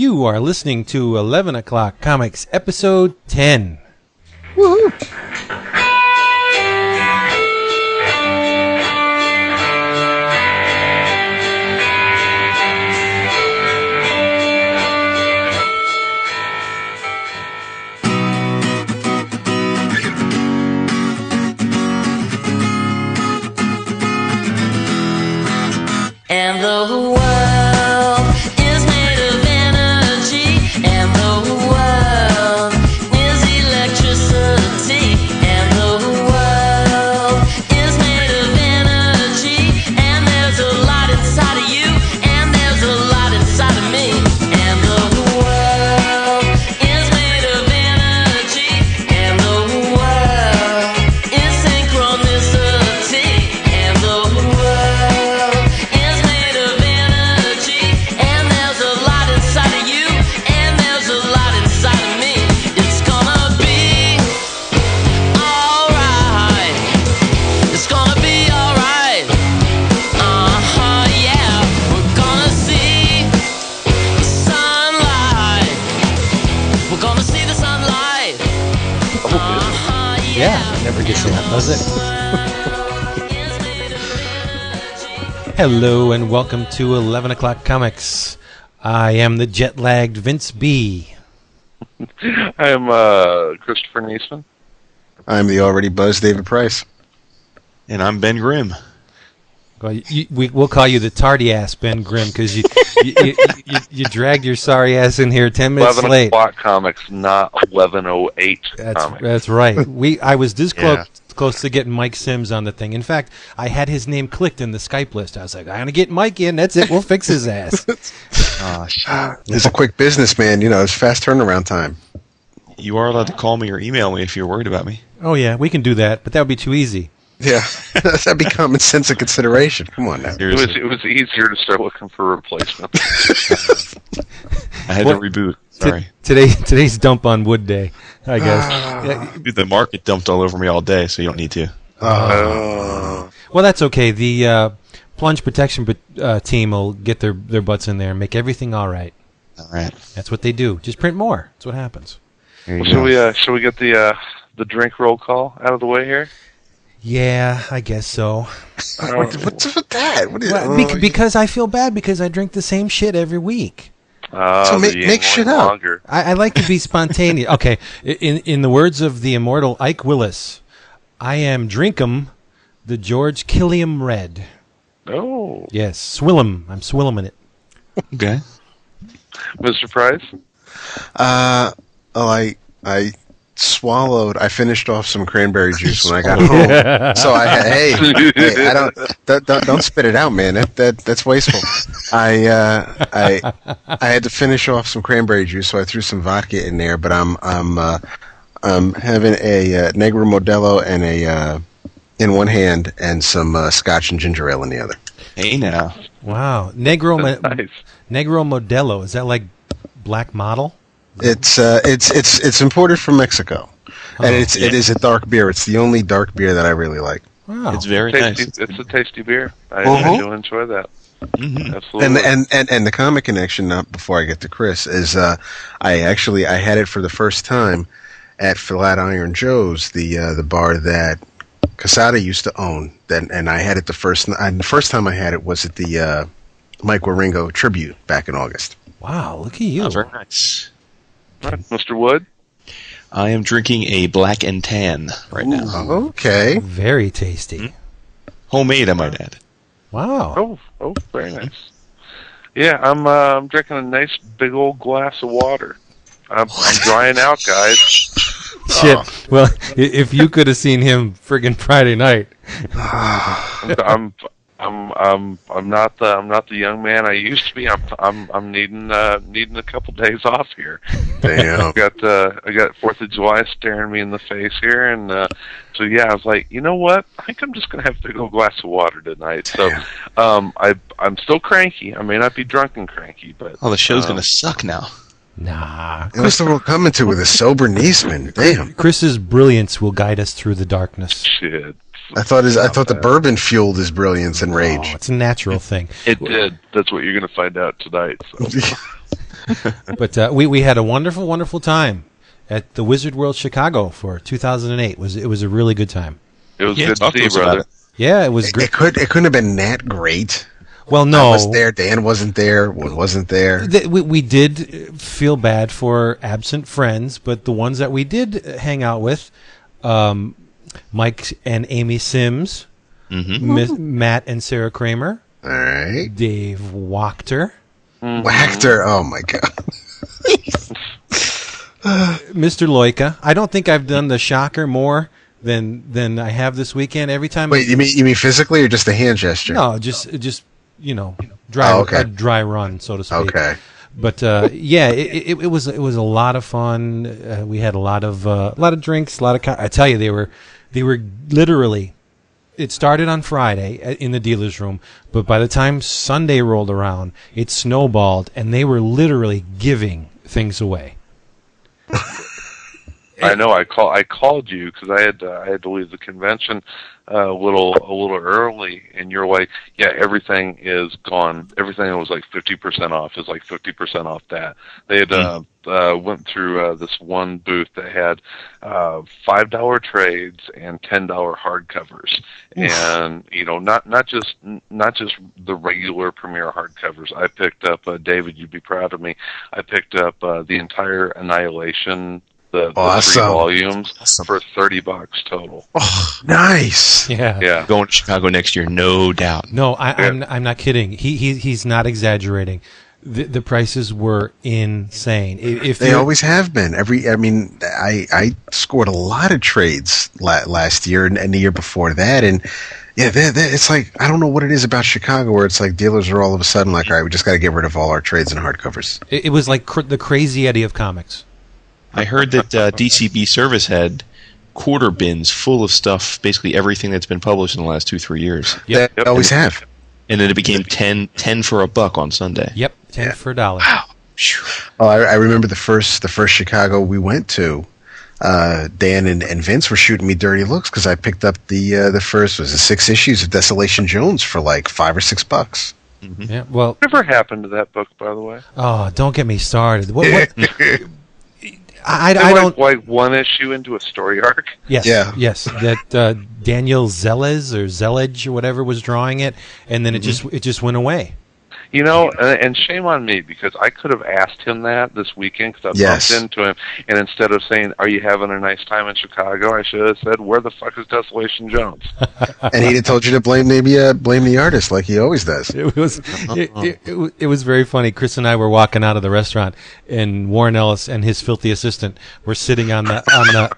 You are listening to 11 O'Clock Comics, Episode 10. Woohoo! And the world is made of energy, and the world is electricity, and the world is made of energy, and there's a lot inside of you, and there's a lot inside of me, and the world is made of energy, and the world is synchronicity, and the world Yeah, it never gets out, does it? Hello and welcome to 11 O'Clock Comics. I am the jet-lagged Vince B. I'm Christopher Neesman. I'm the already buzzed David Price. And I'm Ben Grimm. Well, we'll call you the tardy-ass Ben Grimm, because you dragged your sorry ass in here 10 minutes 11 late. 11 O'Clock Comics, not 11:08 Comics. That's right. I was this close to getting Mike Sims on the thing. In fact, I had his name clicked in the Skype list. I was like, I'm going to get Mike in. That's it. We'll fix his ass. He's a quick businessman. You know, it's fast turnaround time. You are allowed to call me or email me if you're worried about me. Oh, yeah. We can do that, but that would be too easy. Yeah, that'd be common sense and consideration. Come on now. It was easier to start looking for a replacement. I had to reboot. Sorry. Today's dump on wood day, I guess. Dude, the market dumped all over me all day, so you don't need to. Well, that's okay. The plunge protection team will get their butts in there and make everything all right. All right. That's what they do. Just print more. That's what happens. Well, should we get the drink roll call out of the way here? Yeah, I guess so. What's with that? What is, because I feel bad because I drink the same shit every week. So make shit up. I like to be spontaneous. Okay, in the words of the immortal Ike Willis, I am drinkum the George Killiam Red. Oh. Yes, swillum. I'm swillumin' it. Okay. Mr. Price? I swallowed. I finished off some cranberry juice when I got home. Yeah. So I don't spit it out, man. That's wasteful. I had to finish off some cranberry juice, so I threw some vodka in there. But I'm having a Negro Modelo and in one hand and some Scotch and ginger ale in the other. Hey now, wow, Negro Modelo, is that like black model? It's imported from Mexico, and it is a dark beer. It's the only dark beer that I really like. Wow, it's very tasty, nice. It's a tasty beer. I do enjoy that. Mm-hmm. Absolutely. And the comic connection. Not before I get to Chris is I had it for the first time at Flatiron Joe's, the bar that Casada used to own. Then and I had it the first time I had it was at the Mike Waringo tribute back in August. Wow, look at you! That's very nice. All right, Mr. Wood? I am drinking a black and tan right now. Okay. Very tasty. Mm-hmm. Homemade, I might add. Wow. Oh, very nice. Yeah, I'm drinking a nice big old glass of water. I'm drying out, guys. Shit. Oh. Well, if you could have seen him friggin' Friday night. I'm not the young man I used to be. I'm needing a couple days off here. Damn. I got 4th of July staring me in the face here, and so yeah, I was like, you know what? I think I'm just gonna have to go a glass of water tonight. So, I'm still cranky. I may not be drunk and cranky, but the show's gonna suck now. Nah, what's the world coming to with a sober Neesman? Damn, Chris's brilliance will guide us through the darkness. Shit. I thought the bourbon fueled his brilliance and rage. Oh, it's a natural thing. It did. That's what you're going to find out tonight. So. But we had a wonderful, wonderful time at the Wizard World Chicago for 2008. It was a really good time. It was good to see, brother. Yeah, it was great. It couldn't have been that great. Well, no. I was there. Dan wasn't there. One wasn't there. We did feel bad for absent friends, but the ones that we did hang out with, Mike and Amy Sims, Matt and Sarah Kramer, all right, Dave Wachter. Wachter, oh my God. Mr. Loika. I don't think I've done the shocker more than I have this weekend. Every time. Wait, you mean physically or just a hand gesture? No, just. You know, a dry run, so to speak. Okay. But yeah, it was a lot of fun. We had a lot of drinks, a lot of. I tell you, they were literally. It started on Friday in the dealer's room, but by the time Sunday rolled around, it snowballed, and they were literally giving things away. I know. I called you because I had to leave the convention a little early, and you're like, yeah, everything is gone. Everything that was like 50% off is like 50% off that. They had went through this one booth that had $5 trades and $10 hardcovers, and you know, not just the regular Premiere hardcovers. I picked up David. You'd be proud of me. I picked up the entire Annihilation. The 3 volumes for $30 total. Oh, nice! Yeah. Going to Chicago next year, no doubt. No, I'm not kidding. He's not exaggerating. The prices were insane. If they always have been. I scored a lot of trades last year and the year before that, and yeah, it's like I don't know what it is about Chicago where it's like dealers are all of a sudden like, all right, we just got to get rid of all our trades and hardcovers. It was like the Crazy Eddie of comics. I heard that DCB Service had quarter bins full of stuff, basically everything that's been published in the last 2-3 years. Yep. They always have. And then it became 10 for $1 on Sunday. Yep, 10 for $1. Wow. Oh, I remember the first Chicago we went to. Dan and Vince were shooting me dirty looks because I picked up the first was the 6 issues of Desolation Jones for like $5 or $6. Mm-hmm. Yeah. Well, whatever happened to that book, by the way? Oh, don't get me started. What? I don't like one issue into a story arc. Yes, yes. That Daniel Zelledge or whatever was drawing it, and then it just went away. You know, and shame on me because I could have asked him that this weekend because I bumped into him, and instead of saying, "Are you having a nice time in Chicago?" I should have said, "Where the fuck is Desolation Jones?" And he'd have told you to blame the artist like he always does. It was very funny. Chris and I were walking out of the restaurant, and Warren Ellis and his filthy assistant were sitting on the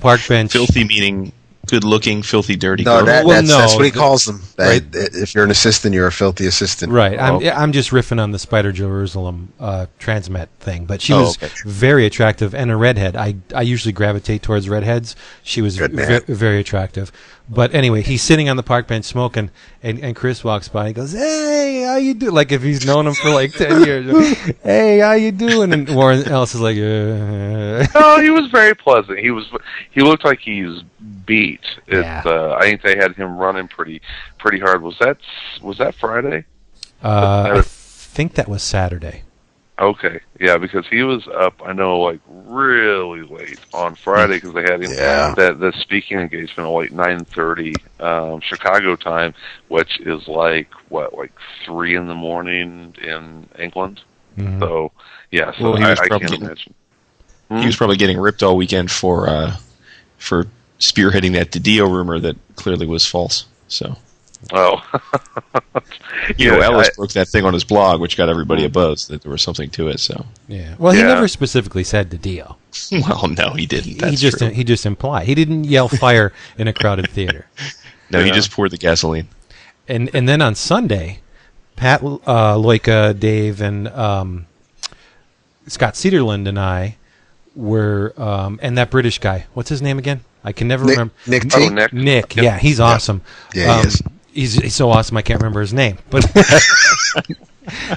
park bench. Filthy meaning. Good-looking, filthy, dirty. No, that's what he calls them. If you're an assistant, you're a filthy assistant. Right. Oh. I'm just riffing on the Spider Jerusalem Transmet thing, but she was very attractive and a redhead. I usually gravitate towards redheads. She was very attractive. But anyway, he's sitting on the park bench smoking, and Chris walks by and goes, "Hey, how you doing?" Like if he's known him for like 10 years. "Hey, how you doing?" And Warren Ellis is like, "No, he was very pleasant. He looked like he's beat. Yeah. I think they had him running pretty hard. Was that Friday? I think that was Saturday. Okay, yeah, because he was up, I know, like really late on Friday because they had him the speaking engagement at like 9:30 Chicago time, which is like what, like 3 a.m. in England. Mm-hmm. So yeah, so well, I can't imagine. He was probably getting ripped all weekend for spearheading that DiDio rumor that clearly was false. So. Oh, you know, Ellis broke that thing on his blog, which got everybody a buzz that there was something to it. So, yeah. Well, he never specifically said the deal. Well, no, he didn't. That's true. He just implied. He didn't yell fire in a crowded theater. No, he just poured the gasoline. And then on Sunday, Pat, Loika, Dave, and Scott Cederlund and I were, and that British guy. What's his name again? I can never remember. Nick. Yep. Yeah, he's awesome. Yeah, he is. He's so awesome I can't remember his name. But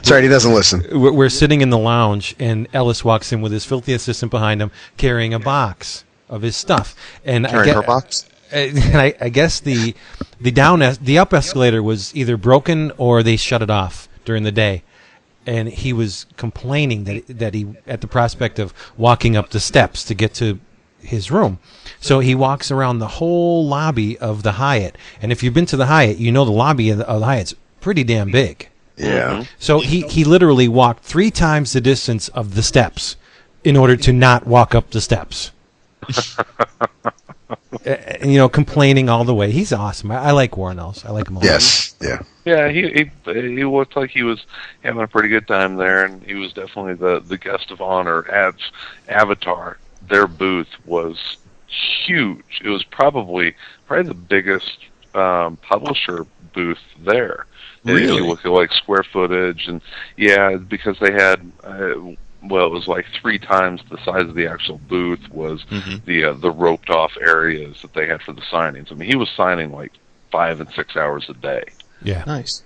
sorry, he doesn't listen. We're sitting in the lounge, and Ellis walks in with his filthy assistant behind him, carrying a box of his stuff. And her box? And I guess the up escalator was either broken or they shut it off during the day. and he was complaining that he at the prospect of walking up the steps to get to his room. So he walks around the whole lobby of the Hyatt, and if you've been to the Hyatt, you know the lobby of the Hyatt's pretty damn big. Yeah. So he literally walked 3 times the distance of the steps in order to not walk up the steps. You know, complaining all the way. He's awesome. I like Warren Ellis. I like him a lot. Yes. Yeah. Yeah. He looked like he was having a pretty good time there, and he was definitely the guest of honor at Avatar. Their booth was huge. It was probably the biggest publisher booth there. Really? It looked like square footage, and yeah, because they had. Well, it was like 3 times the size of the actual booth was the roped-off areas that they had for the signings. I mean, he was signing like 5 and 6 hours a day. Yeah. Nice.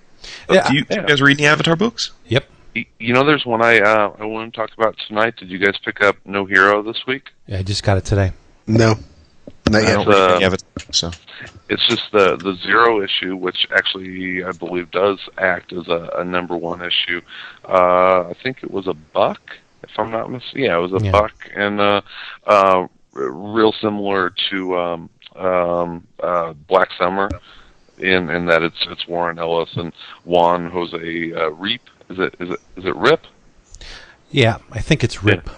Yeah, do you guys read any Avatar books? Yep. You know, there's one I want to talk about tonight. Did you guys pick up No Hero this week? Yeah, I just got it today. No. Not yet. I don't read Avatar, so. It's just the Zero issue, which actually I believe does act as a #1 issue. I think it was $1, if I'm not mistaken. Yeah, it was $1, and real similar to Black Summer, in that it's Warren Ellis and Juan Jose Reap. Is it Rip? Yeah, I think it's Rip.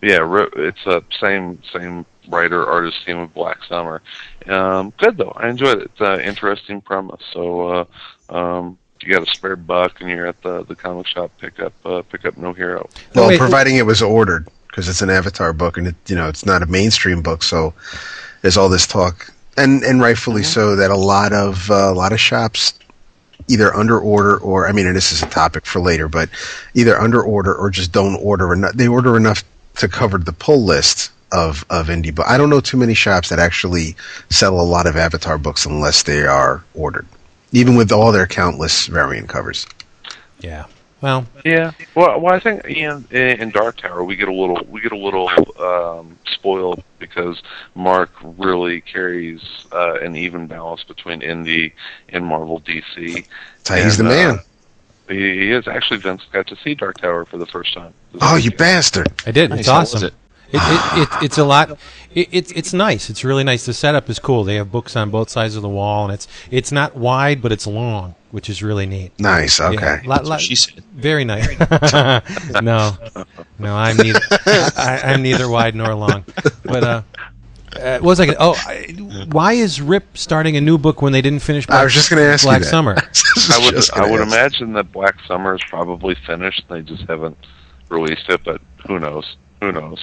Yeah, Rip. It's a same writer artist team of Black Summer. Good though, I enjoyed it. It's an interesting premise. So you got a spare $1 and you're at the comic shop, pick up No Hero. Well, providing it was ordered, because it's an Avatar book, and it's not a mainstream book. So there's all this talk, and rightfully so, that a lot of shops either under order or and this is a topic for later, but either under order or just don't order enough. They order enough to cover the pull list of indie books. I don't know too many shops that actually sell a lot of Avatar books unless they are ordered, even with all their countless variant covers. Yeah. Well. Yeah. Well, I think in Dark Tower we get a little spoiled, because Mark really carries an even balance between indie and Marvel DC. He's the man. He is. Actually, Vince got to see Dark Tower for the first time. Oh, you bastard! I did. Nice. It's awesome. It's a lot. It's nice. It's really nice. The setup is cool. They have books on both sides of the wall, and it's not wide, but it's long, which is really neat. Nice. Okay. Yeah, that's what she said. Very nice. No, I'm neither wide nor long. But what was I gonna? Why is Rip starting a new book when they didn't finish? I was just going to ask Black Summer. I would imagine that Black Summer is probably finished. They just haven't released it, but who knows? Who knows?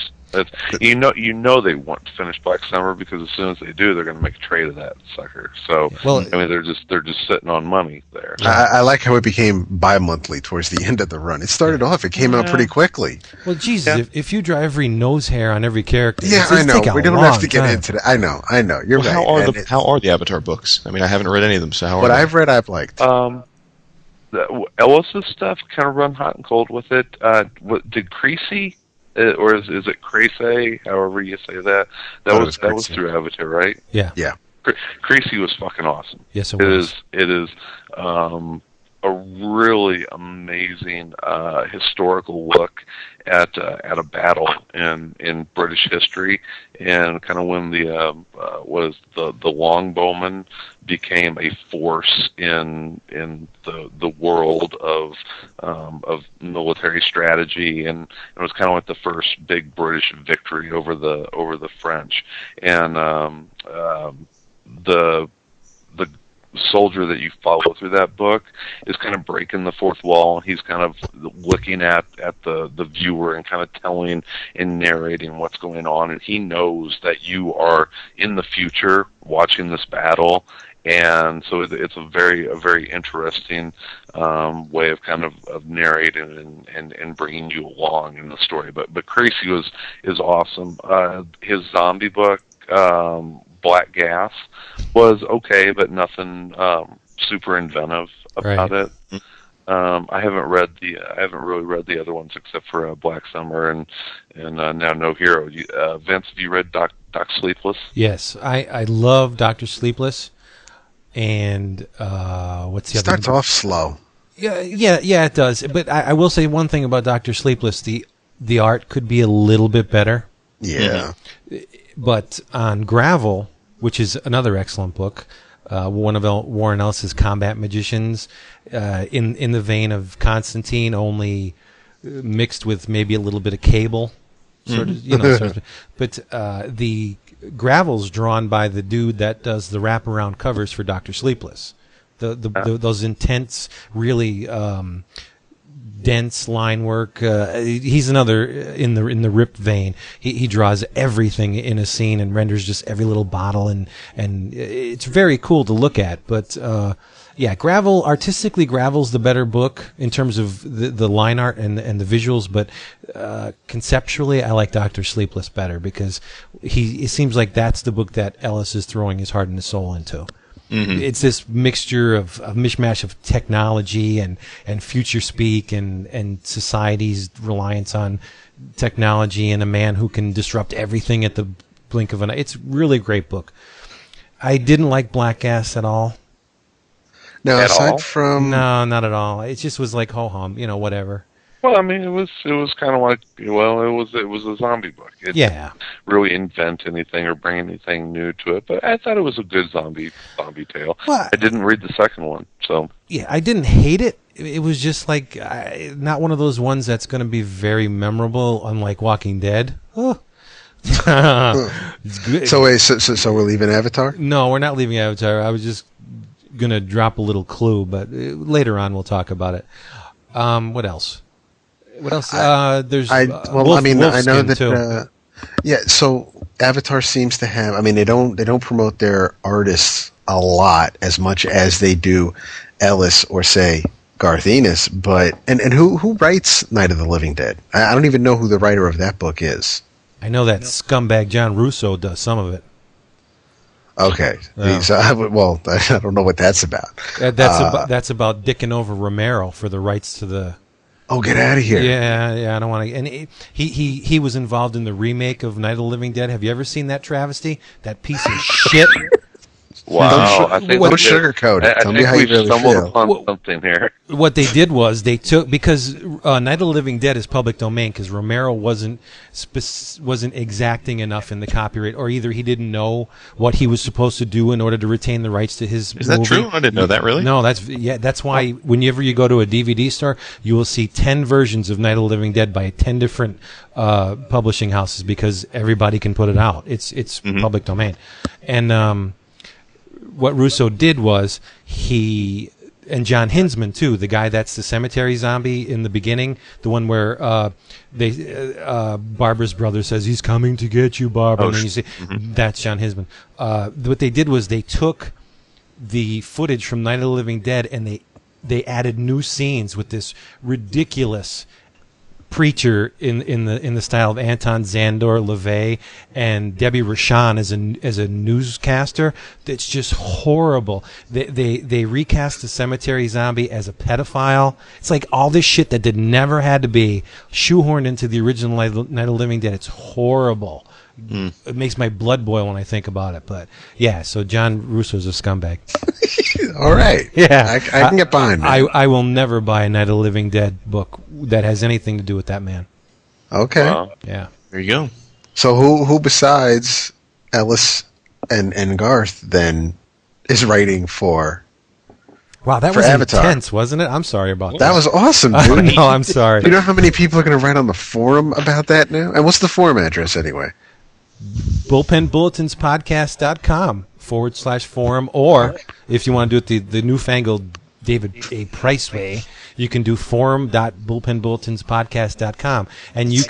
You know they want to finish Black Summer, because as soon as they do, they're going to make a trade of that sucker. So they're just sitting on money there. I like how it became bi-monthly towards the end of the run. It started off; it came out pretty quickly. Well, Jesus, if you draw every nose hair on every character, I know we don't have to get into that. I know. You're right. How are the Avatar books? I mean, I haven't read any of them, so what I've read, I've liked. Ellis's stuff kind of run hot and cold with it. Did Crecy? Or is it Crecy? However you say that. That was through Avatar, right? Yeah. Yeah. Crecy was fucking awesome. Yes, it was. It is a really amazing historical look at a battle in British history, and kind of when the longbowmen became a force in the world of military strategy, and it was kind of like the first big British victory over the French, and the soldier that you follow through that book is kind of breaking the fourth wall. He's kind of looking at the viewer and kind of telling and narrating what's going on, and he knows that you are in the future watching this battle, and so it's a very interesting way of kind of narrating and bringing you along in the story. But Crecy is awesome. His zombie book, Black Gas, was okay, but nothing super inventive about it. I haven't really read the other ones except for Black Summer and now No Hero. Vince, have you read Doc Sleepless? Yes, I love Doktor Sleepless, and what's the other? Starts off slow. Yeah, it does. But I will say one thing about Doktor Sleepless: the art could be a little bit better. Yeah. But on Gravel, which is another excellent book, one of Warren Ellis's combat magicians, in the vein of Constantine, only mixed with maybe a little bit of Cable, sort of, you know. But the Gravel's drawn by the dude that does the wraparound covers for Doktor Sleepless. Those intense, really dense line work. He's another in the Rip vein. He draws everything in a scene and renders just every little bottle, and it's very cool to look at. But Gravel artistically, Gravel's the better book in terms of the line art and the visuals. But conceptually, I like Doktor Sleepless better because it seems like that's the book that Ellis is throwing his heart and his soul into. Mm-hmm. It's this mixture of a mishmash of technology and future speak and society's reliance on technology and a man who can disrupt everything at the blink of an eye. It's really a great book. I didn't like Black Ass at all. No, no, not at all. It just was like ho hum, you know, whatever. Well, I mean, it was kind of like, well, it was a zombie book. It didn't really invent anything or bring anything new to it, but I thought it was a good zombie tale. Well, I didn't read the second one, so yeah, I didn't hate it. It was just like not one of those ones that's going to be very memorable, unlike Walking Dead. Oh. It's good. So wait, so we're leaving Avatar? No, we're not leaving Avatar. I was just going to drop a little clue, but later on we'll talk about it. What else? What else? There's Wolfskin, I know that. So Avatar seems to have. I mean, they don't promote their artists a lot as much as they do Ellis or say Garth Ennis. But and who writes Night of the Living Dead? I don't even know who the writer of that book is. I know that scumbag John Russo does some of it. Okay, I don't know what that's about. That's about dicking over Romero for the rights to the. Oh, get out of here! Yeah, I don't want to. And he was involved in the remake of Night of the Living Dead. Have you ever seen that travesty? That piece of shit. Wow! Don't sugarcoat it. Tell me how you really feel. Something here. What they did was they took, because Night of the Living Dead is public domain because Romero wasn't exacting enough in the copyright, or either he didn't know what he was supposed to do in order to retain the rights to his. Is that true? I didn't know that. Really? No, that's why whenever you go to a DVD store, you will see 10 versions of Night of the Living Dead by 10 different publishing houses because everybody can put it out. It's public domain, and what Russo did was and John Hinsman too, the guy that's the cemetery zombie in the beginning, the one where Barbara's brother says he's coming to get you, Barbara, and then you see that's John Hinsman. What they did was they took the footage from Night of the Living Dead and they added new scenes with this ridiculous preacher in the style of Anton Zandor LaVey and Debbie Rochon as a newscaster. That's just horrible. They recast the cemetery zombie as a pedophile. It's like all this shit that never had to be shoehorned into the original Night of the Living Dead. It's horrible. It makes my blood boil when I think about it. But yeah, so John Russo's a scumbag. All right. Yeah. I can get behind that. I will never buy a Night of the Living Dead book that has anything to do with that man. Okay. Wow. Yeah. There you go. So who besides Ellis and Garth then is writing for Wow, that was Avatar. Intense, wasn't it? I'm sorry about that. That was awesome, dude. No, I'm sorry. You know how many people are going to write on the forum about that now? And what's the forum address anyway? bullpenbulletinspodcast.com/forum, or if you want to do it the newfangled David A. Price way, you can do forum.bullpenbulletinspodcast.com, and you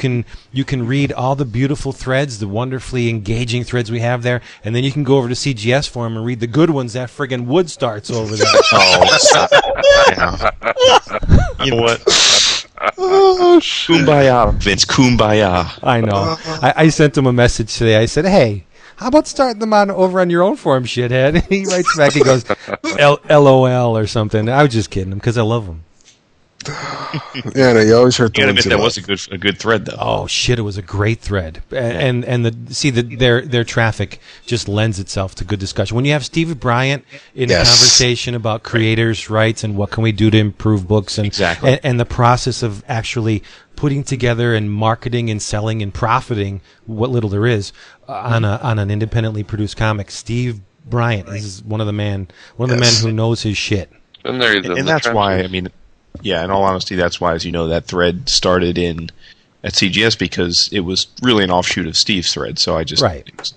can read all the beautiful threads, the wonderfully engaging threads we have there, and then you can go over to CGS forum and read the good ones that friggin' Wood starts over there. You know what? Kumbaya, Vince. Kumbaya. I know. I sent him a message today. I said, "Hey, how about starting them on over on your own forum, shithead?" And he writes back. He goes, "LOL" or something. I was just kidding him because I love him. Yeah, no, you always hurt the ones you love. That was a good thread, though. Oh shit, it was a great thread, and their traffic just lends itself to good discussion. When you have Steve Bryant in a conversation about creators' rights and what can we do to improve books, and the process of actually putting together and marketing and selling and profiting what little there is on an independently produced comic, Steve Bryant is one of the men who knows his shit. And that's why, I mean, yeah, in all honesty, that's why, as you know, that thread started at CGS because it was really an offshoot of Steve's thread. So I just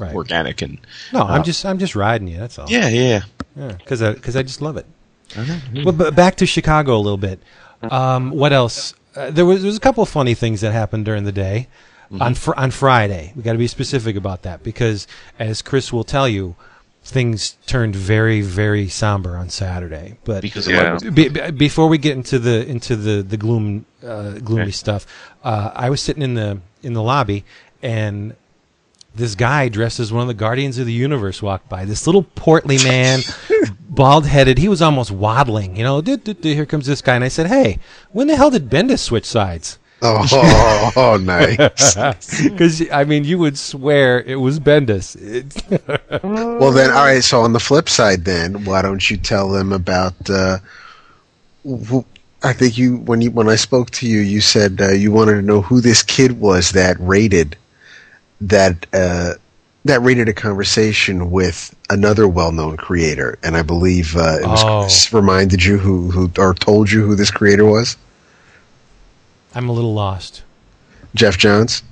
organic and no, I'm just riding you. That's all. Yeah. Because I just love it. Mm-hmm. But back to Chicago a little bit. What else? There was a couple of funny things that happened during the day. Mm-hmm. On Friday, we got to be specific about that because, as Chris will tell you, things turned very, very somber on Saturday. But before we get into the gloomy stuff, I was sitting in the lobby, and this guy dressed as one of the Guardians of the Universe walked by. This little portly man, bald-headed. He was almost waddling. You know, here comes this guy. And I said, hey, when the hell did Bendis switch sides? Oh, nice. Because, I mean, you would swear it was Bendis. Well, then, all right, so on the flip side then, why don't you tell them about I think when I spoke to you, you said you wanted to know who this kid was that raided a conversation with another well-known creator, and I believe it was Chris reminded you or told you who this creator was? I'm a little lost. Jeff Johns?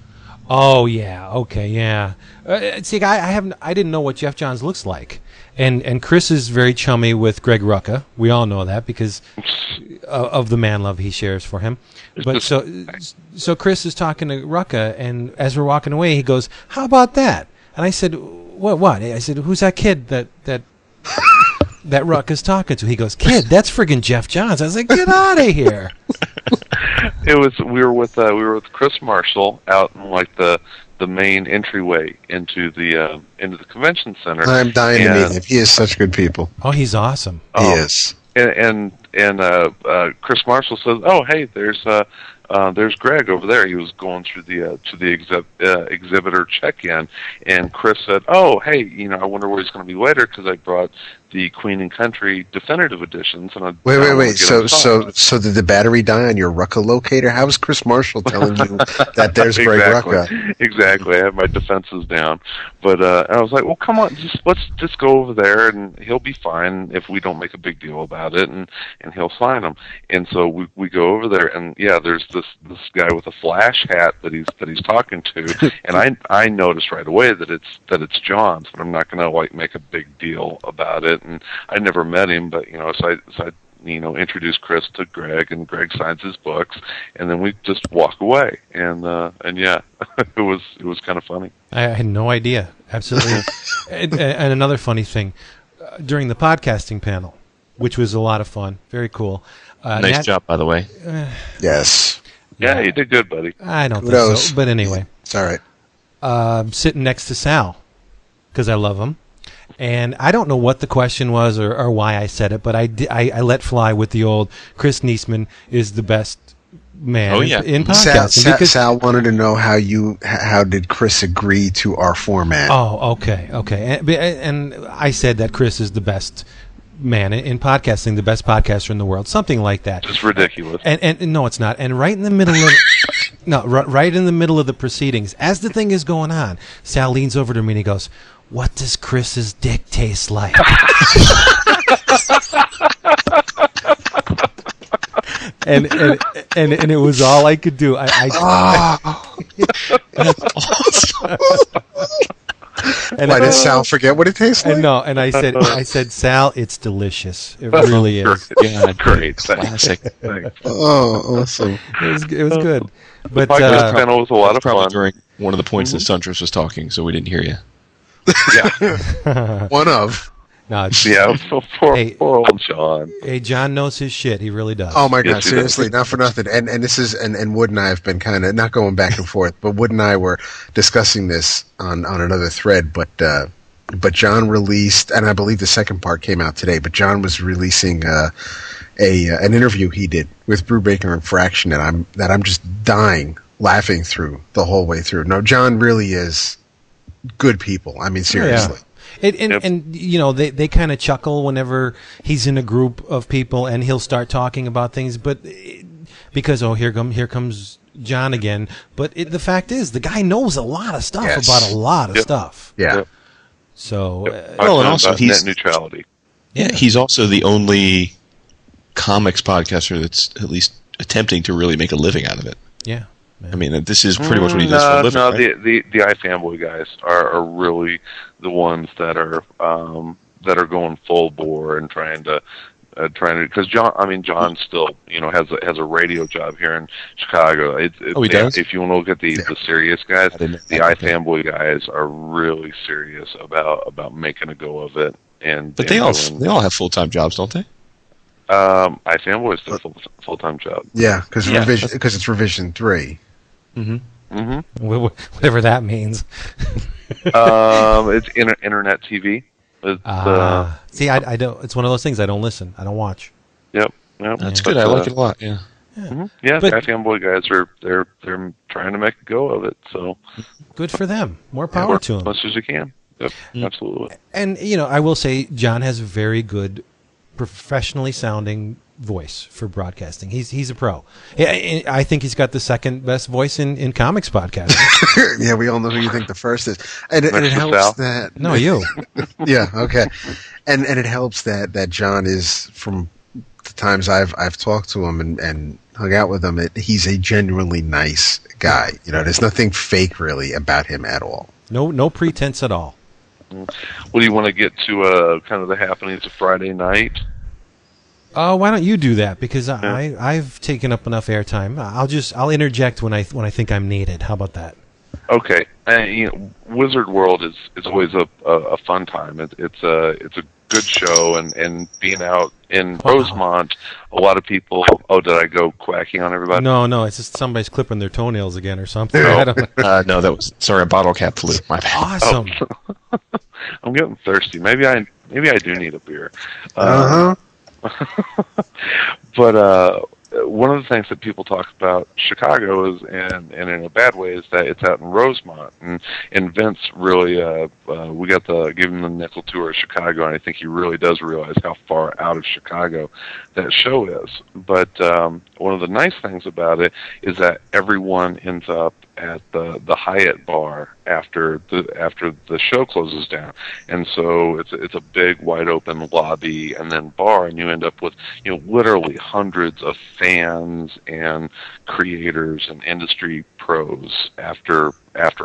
Oh yeah, okay, yeah. See, I didn't know what Jeff Johns looks like, and Chris is very chummy with Greg Rucka. We all know that because of the man love he shares for him. But so Chris is talking to Rucka, and as we're walking away, he goes, "How about that?" And I said, "What?" I said, "Who's that kid that Rucka's talking to?" He goes, "Kid, that's friggin' Jeff Johns." I was like, "Get out of here." We were with Chris Marshall out in like the main entryway into the convention center. I'm dying to meet him. He is such good people. Oh, he's awesome. He is. And Chris Marshall says, "Oh, hey, there's Greg over there." He was going through the exhibitor check-in, and Chris said, "Oh, hey, you know, I wonder where he's going to be later because I brought the Queen and Country definitive editions." And wait. So did the battery die on your Rucka locator? How is Chris Marshall telling you that there's Greg Rucka? Exactly. I have my defenses down, but I was like, "Well, come on, let's go over there, and he'll be fine if we don't make a big deal about it, and he'll sign them." And so we go over there, and yeah, there's this guy with a Flash hat that he's talking to, and I noticed right away that it's John's, but I'm not going to like make a big deal about it. And I never met him, but you know, so I introduced Chris to Greg, and Greg signs his books, and then we just walk away, and yeah, it was kind of funny. I had no idea, absolutely. and another funny thing during the podcasting panel, which was a lot of fun, very cool. Nice job, by the way. Yes. Yeah, you did good, buddy. I don't think so, but anyway, it's all right. I'm sitting next to Sal because I love him. And I don't know what the question was or why I said it, but I let fly with the old Chris Niesman is the best man in podcasting. Sal wanted to know how did Chris agree to our format. Oh, okay. And I said that Chris is the best man in podcasting, the best podcaster in the world, something like that. It's ridiculous. And no, it's not. And right in the middle of the proceedings, as the thing is going on, Sal leans over to me and he goes, "What does Chris's dick taste like?" and it was all I could do. That's awesome. Why did Sal forget what it tastes like? No, and I said, "Sal, it's delicious. It really is." God, great, classic. Thanks. Oh, awesome! It was good. But the panel was a lot of fun. During one of the points that Suntress was talking, so we didn't hear you. Yeah. One of. No, poor old John. Hey, John knows his shit. He really does. Oh my God, seriously, not for nothing. And this is and Wood and I have been kind of not going back and forth, but Wood and I were discussing this on another thread, but John released, and I believe the second part came out today, but John was releasing an interview he did with Brubaker and Fraction that I'm just dying laughing through the whole way through. No, John really is good people. I mean, seriously. Yeah. And you know, they kind of chuckle whenever he's in a group of people and he'll start talking about things, but because here comes John again. But the fact is, the guy knows a lot of stuff about a lot of stuff. Yeah. So well, and also he's net neutrality. Yeah, he's also the only comics podcaster that's at least attempting to really make a living out of it. Yeah. Man. I mean, this is pretty much what he does for a living, right? The iFanboy guys are really the ones that are going full bore and trying to because John, I mean, John still, you know, has a radio job here in Chicago. He does? If you want to look at the serious guys, the iFanboy guys are really serious about making a go of it. But they all have full-time jobs, don't they? iFanboy is a full-time job. Yeah, because it's Revision 3. Mm-hmm. Mm-hmm. Whatever that means. It's internet TV. It's, see, I don't. It's one of those things I don't listen. I don't watch. Yep. That's good. I like it a lot. Yeah. Yeah. Mm-hmm. Yeah, but the iFanboy guys they're trying to make a go of it. So good for them. More power to them. As much as you can. Yep. Mm-hmm. Absolutely. And you know, I will say, John has a very good, professionally sounding voice for broadcasting. He's a pro. I think he's got the second best voice in comics podcasting. Yeah, we all know who you think the first is. And it helps that... No, you. Yeah, okay. And it helps that John is, from the times I've talked to him and hung out with him, he's a genuinely nice guy. You know, there's nothing fake, really, about him at all. No pretense at all. Well, do you want to get to kind of the happenings of Friday night? Why don't you do that? Because I've taken up enough airtime. I'll interject when I think I'm needed. How about that? Okay. And, you know, Wizard World is always a fun time. It's a good show, and being out in Rosemont, a lot of people. Oh, did I go quacking on everybody? No, it's just somebody's clipping their toenails again or something. No, no, that was a bottle cap flew. My bad. Awesome. Oh. I'm getting thirsty. Maybe I do need a beer. But one of the things that people talk about Chicago is, and in a bad way, is that it's out in Rosemont, and Vince really, we got to give him the nickel tour of Chicago, and I think he really does realize how far out of Chicago that show is. But one of the nice things about it is that everyone ends up at the Hyatt bar after the show closes down, and so it's a big wide open lobby and then bar, and you end up with, you know, literally hundreds of fans and creators and industry pros after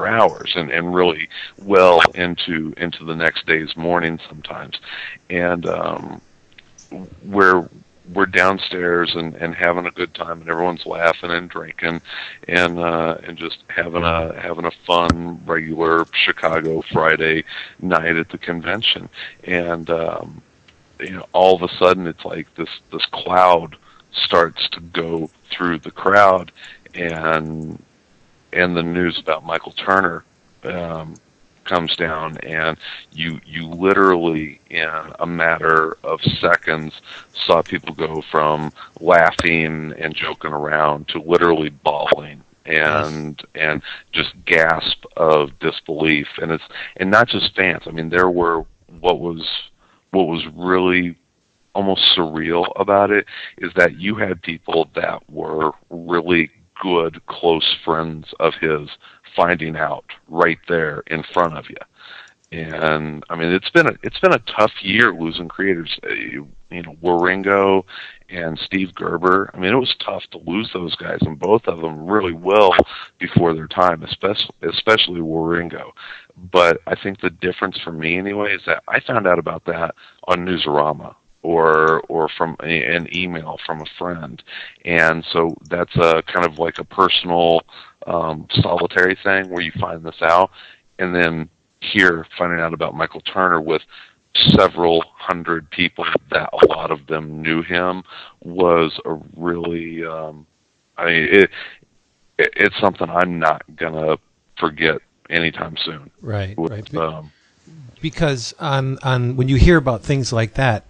hours and really well into the next day's morning sometimes, and we're downstairs and having a good time, and everyone's laughing and drinking, and just having a fun regular Chicago Friday night at the convention. And you know, all of a sudden, it's like this cloud starts to go through the crowd, and the news about Michael Turner comes down, and you literally in a matter of seconds saw people go from laughing and joking around to literally bawling and just gasp of disbelief, and not just fans. I mean, there were what was really almost surreal about it is that you had people that were really good close friends of his finding out right there in front of you. And I mean, it's been a tough year losing creators. You know, Waringo and Steve Gerber. I mean, it was tough to lose those guys, and both of them really well before their time, especially Waringo. But I think the difference for me anyway is that I found out about that on Newsarama or from an email from a friend. And so that's a kind of like a personal solitary thing where you find this out, and then here finding out about Michael Turner with several hundred people that a lot of them knew him was a really I mean, it's something I'm not gonna forget anytime soon. Right. Because on when you hear about things like that,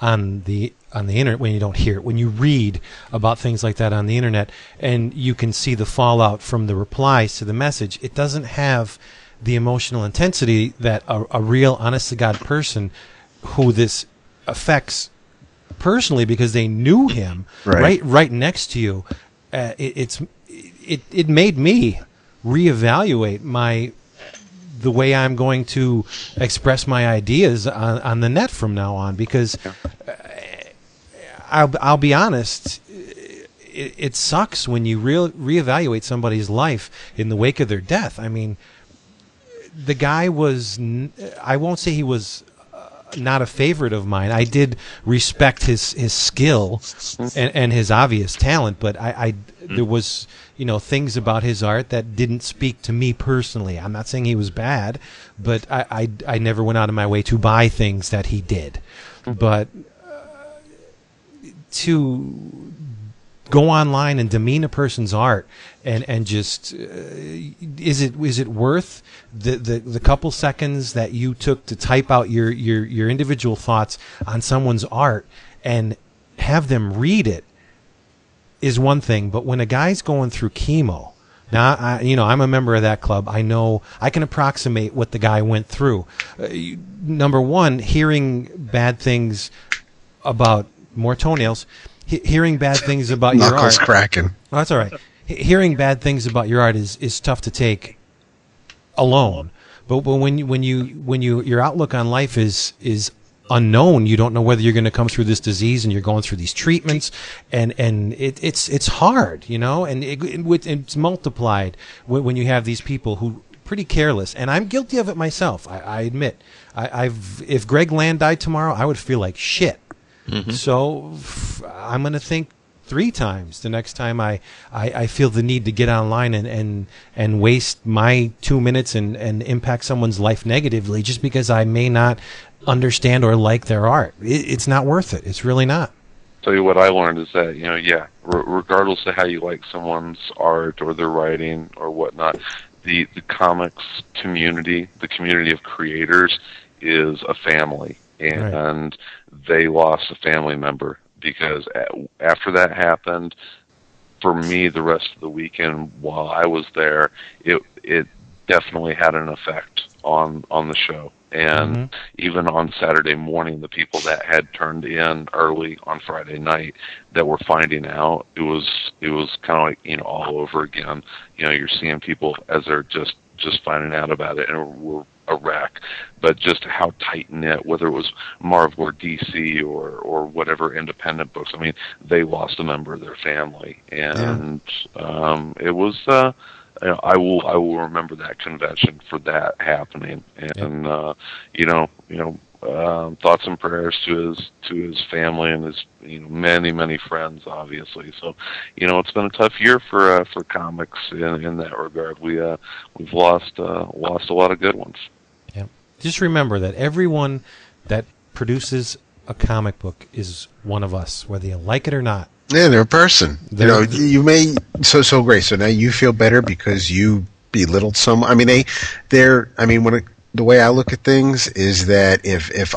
on the internet, when you don't hear it, when you read about things like that on the internet and you can see the fallout from the replies to the message, it doesn't have the emotional intensity that a real honest-to-God person who this affects personally, because they knew him right next to you, it made me reevaluate the way I'm going to express my ideas on the net from now on, because I'll be honest, it sucks when you reevaluate somebody's life in the wake of their death. I mean, the guy was, I won't say he was not a favorite of mine. I did respect his skill and his obvious talent, but there was, things about his art that didn't speak to me personally. I'm not saying he was bad, but I never went out of my way to buy things that he did. But to go online and demean a person's art and just is it worth the couple seconds that you took to type out your individual thoughts on someone's art and have them read it is one thing, but when a guy's going through chemo, now I'm a member of that club. I know I can approximate what the guy went through. Number one, hearing bad things about more toenails. Hearing bad things about your art. Knuckles cracking. Oh, that's all right. Hearing bad things about your art is tough to take alone. But when your outlook on life is unknown, you don't know whether you're going to come through this disease, and you're going through these treatments, and it's hard, And it's multiplied when you have these people who pretty careless, and I'm guilty of it myself. I admit. If Greg Land died tomorrow, I would feel like shit. Mm-hmm. So I'm going to think 3 times the next time I feel the need to get online and waste my 2 minutes and impact someone's life negatively just because I may not understand or like their art. It's not worth it. It's really not. Tell you what I learned is that, regardless of how you like someone's art or their writing or whatnot, the comics community, the community of creators, is a family. And they lost a family member, because after that happened, for me, the rest of the weekend while I was there, it definitely had an effect on the show. And even on Saturday morning, the people that had turned in early on Friday night that were finding out, it was kind of like, all over again. You're seeing people as they're just finding out about it, and we're a wreck. But just how tight-knit, whether it was Marvel or DC or whatever independent books, I mean, they lost a member of their family, and it was I will remember that convention for that happening, and thoughts and prayers to his family and his many friends, obviously. So it's been a tough year for comics in that regard. We've lost a lot of good ones. Yeah. Just remember that everyone that produces a comic book is one of us, whether you like it or not. Yeah, they're a person. You may so great. So now you feel better because you belittled someone. I mean, the way I look at things is that if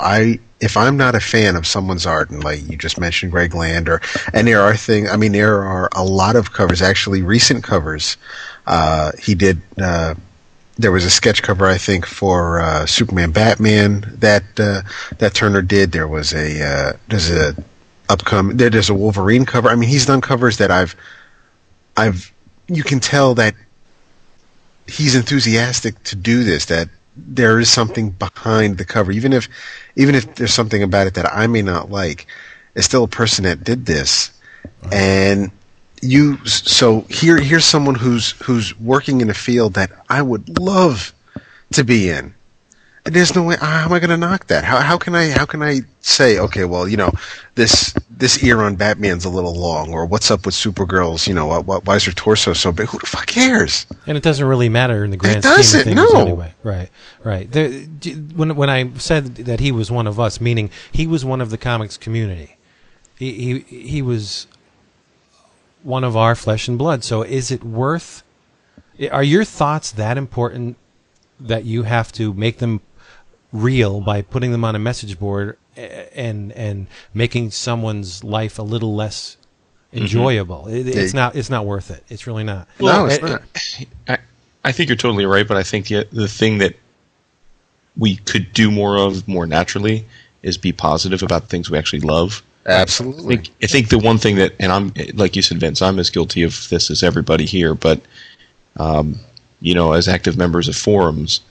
I'm not a fan of someone's art, and like you just mentioned, Greg Land, and there are a lot of covers, actually recent covers. He did. There was a sketch cover, I think, for Superman, Batman that Turner did. There was there's a Wolverine cover. I mean, he's done covers that I've you can tell that he's enthusiastic to do this. That there is something behind the cover, even if there's something about it that I may not like. It's still a person that did this, and here's someone who's working in a field that I would love to be in. And there's no way. How am I going to knock that? How can I say, okay, well, this ear on Batman's a little long, or what's up with Supergirl's? Why is her torso so big? Who the fuck cares? And it doesn't really matter in the grand scheme of things anyway. Right. When I said that he was one of us, meaning he was one of the comics community. He was one of our flesh and blood. So is it worth? Are your thoughts that important that you have to make them real by putting them on a message board and making someone's life a little less enjoyable. Mm-hmm. It's not worth it. It's really not. Well, no, it's not. I think you're totally right, but I think the thing that we could do more of more naturally is be positive about things we actually love. Absolutely. I think the one thing that, and I'm, like you said, Vince, I'm as guilty of this as everybody here, but you know, as active members of forums,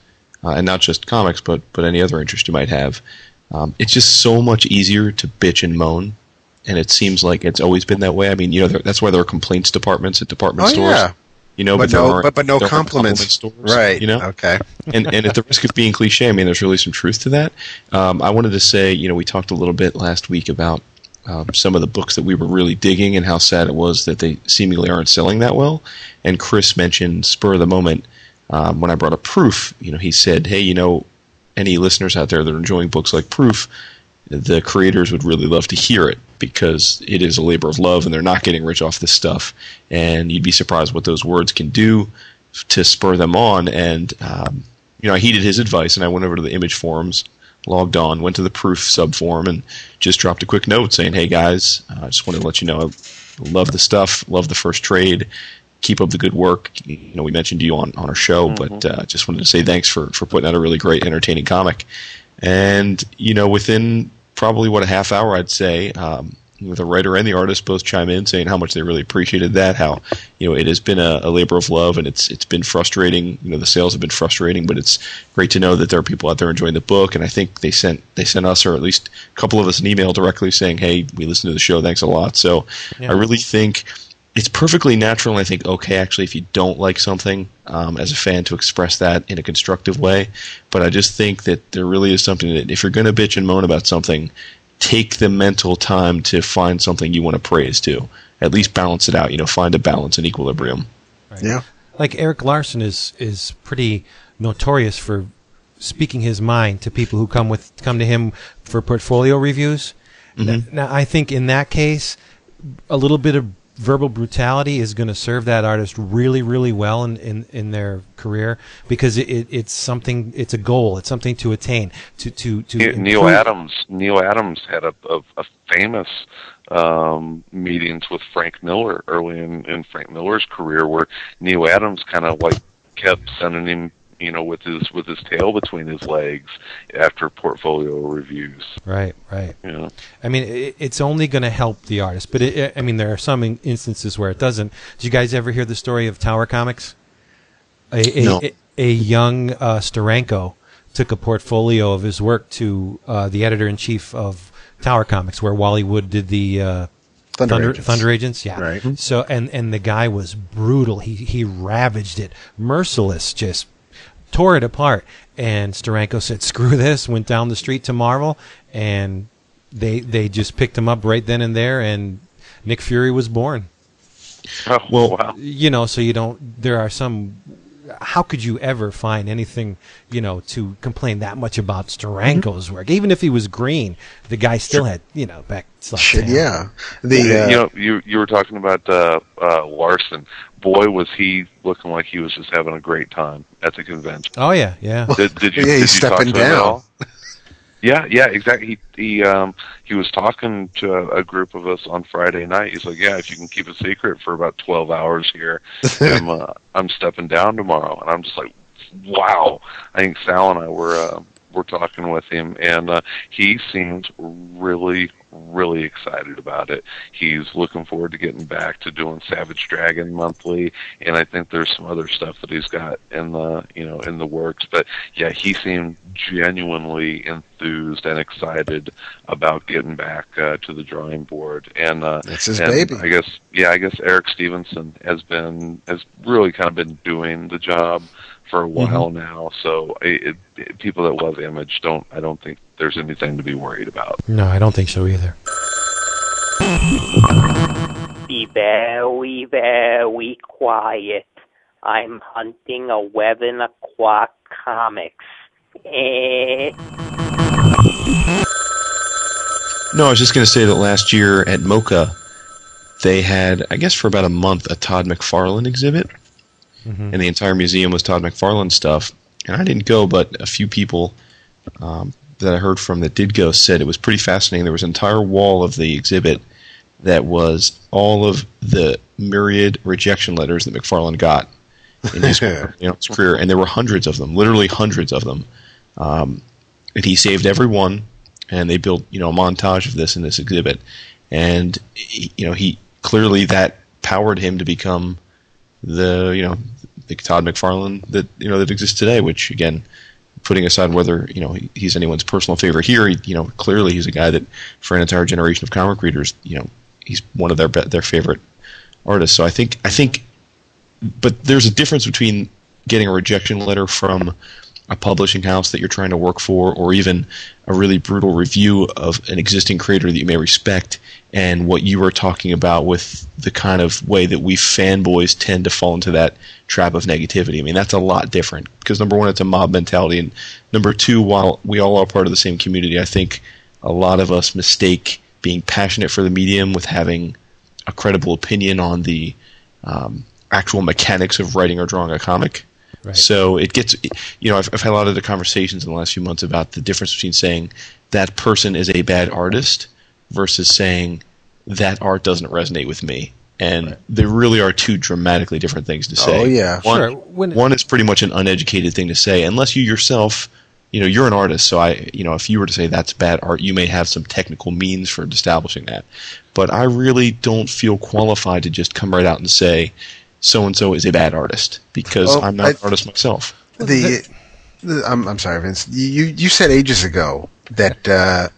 and not just comics, but any other interest you might have, it's just so much easier to bitch and moan, and it seems like it's always been that way. I mean, you know, that's why there are complaints departments at department stores. Yeah. You know, but no compliments. Stores, right. You know? Okay. And at the risk of being cliche, I mean, there's really some truth to that. I wanted to say, you know, we talked a little bit last week about some of the books that we were really digging and how sad it was that they seemingly aren't selling that well. And Chris mentioned spur of the moment when I brought up Proof. You know, he said, hey, you know, any listeners out there that are enjoying books like Proof, the creators would really love to hear it because it is a labor of love and they're not getting rich off this stuff. And you'd be surprised what those words can do to spur them on. And, you know, I heeded his advice and I went over to the Image forums, logged on, went to the Proof subforum and just dropped a quick note saying, hey guys, I just wanted to let you know I love the stuff, love the first trade. Keep up the good work. You know, we mentioned you on our show, but just wanted to say thanks for putting out a really great, entertaining comic. And, you know, within probably, what, a half hour, I'd say, the writer and the artist both chime in saying how much they really appreciated that, how, you know, it has been a labor of love and it's been frustrating. You know, the sales have been frustrating, but it's great to know that there are people out there enjoying the book. And I think they sent us, or at least a couple of us, an email directly saying, hey, we listened to the show. Thanks a lot. So yeah. I really think it's perfectly natural, and I think okay, actually, if you don't like something as a fan, to express that in a constructive way. But I just think that there really is something that if you're going to bitch and moan about something, take the mental time to find something you want to praise to. At least balance it out. You know, find a balance and equilibrium. Right. Yeah, like Eric Larson is pretty notorious for speaking his mind to people who come to him for portfolio reviews. Mm-hmm. Now, I think in that case, a little bit of verbal brutality is going to serve that artist really, really well in their career because it's something, it's a goal, it's something to attain. To Neil Adams had a famous meetings with Frank Miller early in Frank Miller's career where Neil Adams kind of like kept sending him, you know, with his tail between his legs after portfolio reviews. Right. You know? I mean, it's only going to help the artist, but I mean, there are some instances where it doesn't. Did you guys ever hear the story of Tower Comics? A young Steranko took a portfolio of his work to the editor-in-chief of Tower Comics, where Wally Wood did the Thunder Agents, yeah. Right. So, and the guy was brutal. He ravaged it, merciless, just tore it apart, and Steranko said, "Screw this." Went down the street to Marvel, and they just picked him up right then and there, and Nick Fury was born. Oh, well, wow. You know, so you don't. There are some. How could you ever find anything, you know, to complain that much about Steranko's work? Even if he was green, the guy still had, you know, back. Shit, yeah. You know, you were talking about Larson. Boy, was he looking like he was just having a great time at the convention. Oh, yeah. Did you, yeah, he's stepping down. Yeah, exactly. He was talking to a group of us on Friday night. He's like, yeah, if you can keep a secret for about 12 hours here, I'm stepping down tomorrow. And I'm just like, wow. I think Sal and I were talking with him, and he seems really, really excited about it. He's looking forward to getting back to doing Savage Dragon monthly, and I think there's some other stuff that he's got in the works. But yeah, he seemed genuinely enthused and excited about getting back to the drawing board. And that's his baby. I guess Eric Stevenson has really kind of been doing the job for a while now, so people that love Image I don't think there's anything to be worried about. No, I don't think so either. Be very, very quiet. I'm hunting 11 o'clock comics. No, I was just going to say that last year at MoCA, they had, I guess for about a month, a Todd McFarlane exhibit. Mm-hmm. And the entire museum was Todd McFarlane stuff. And I didn't go, but a few people that I heard from that did go said it was pretty fascinating. There was an entire wall of the exhibit that was all of the myriad rejection letters that McFarlane got in his, his career, and there were hundreds of them, literally hundreds of them. And he saved every one, and they built a montage of this in this exhibit. And he clearly that powered him to become the the Todd McFarlane that that exists today. Which again, putting aside whether he's anyone's personal favorite here, clearly he's a guy that for an entire generation of comic readers, he's one of their favorite artists. So I think, but there's a difference between getting a rejection letter from a publishing house that you're trying to work for, or even a really brutal review of an existing creator that you may respect, and what you were talking about with the kind of way that we fanboys tend to fall into that trap of negativity. I mean, that's a lot different because, number one, it's a mob mentality, and number two, while we all are part of the same community, I think a lot of us mistake being passionate for the medium with having a credible opinion on the actual mechanics of writing or drawing a comic. Right. So it gets, I've had a lot of the conversations in the last few months about the difference between saying that person is a bad artist versus saying that art doesn't resonate with me. And They really are two dramatically different things to say. Oh, yeah. One is pretty much an uneducated thing to say, unless you yourself, you're an artist. So if you were to say that's bad art, you may have some technical means for establishing that. But I really don't feel qualified to just come right out and say, so-and-so is a bad artist, because I'm not an artist myself. I'm sorry, Vince. You said ages ago that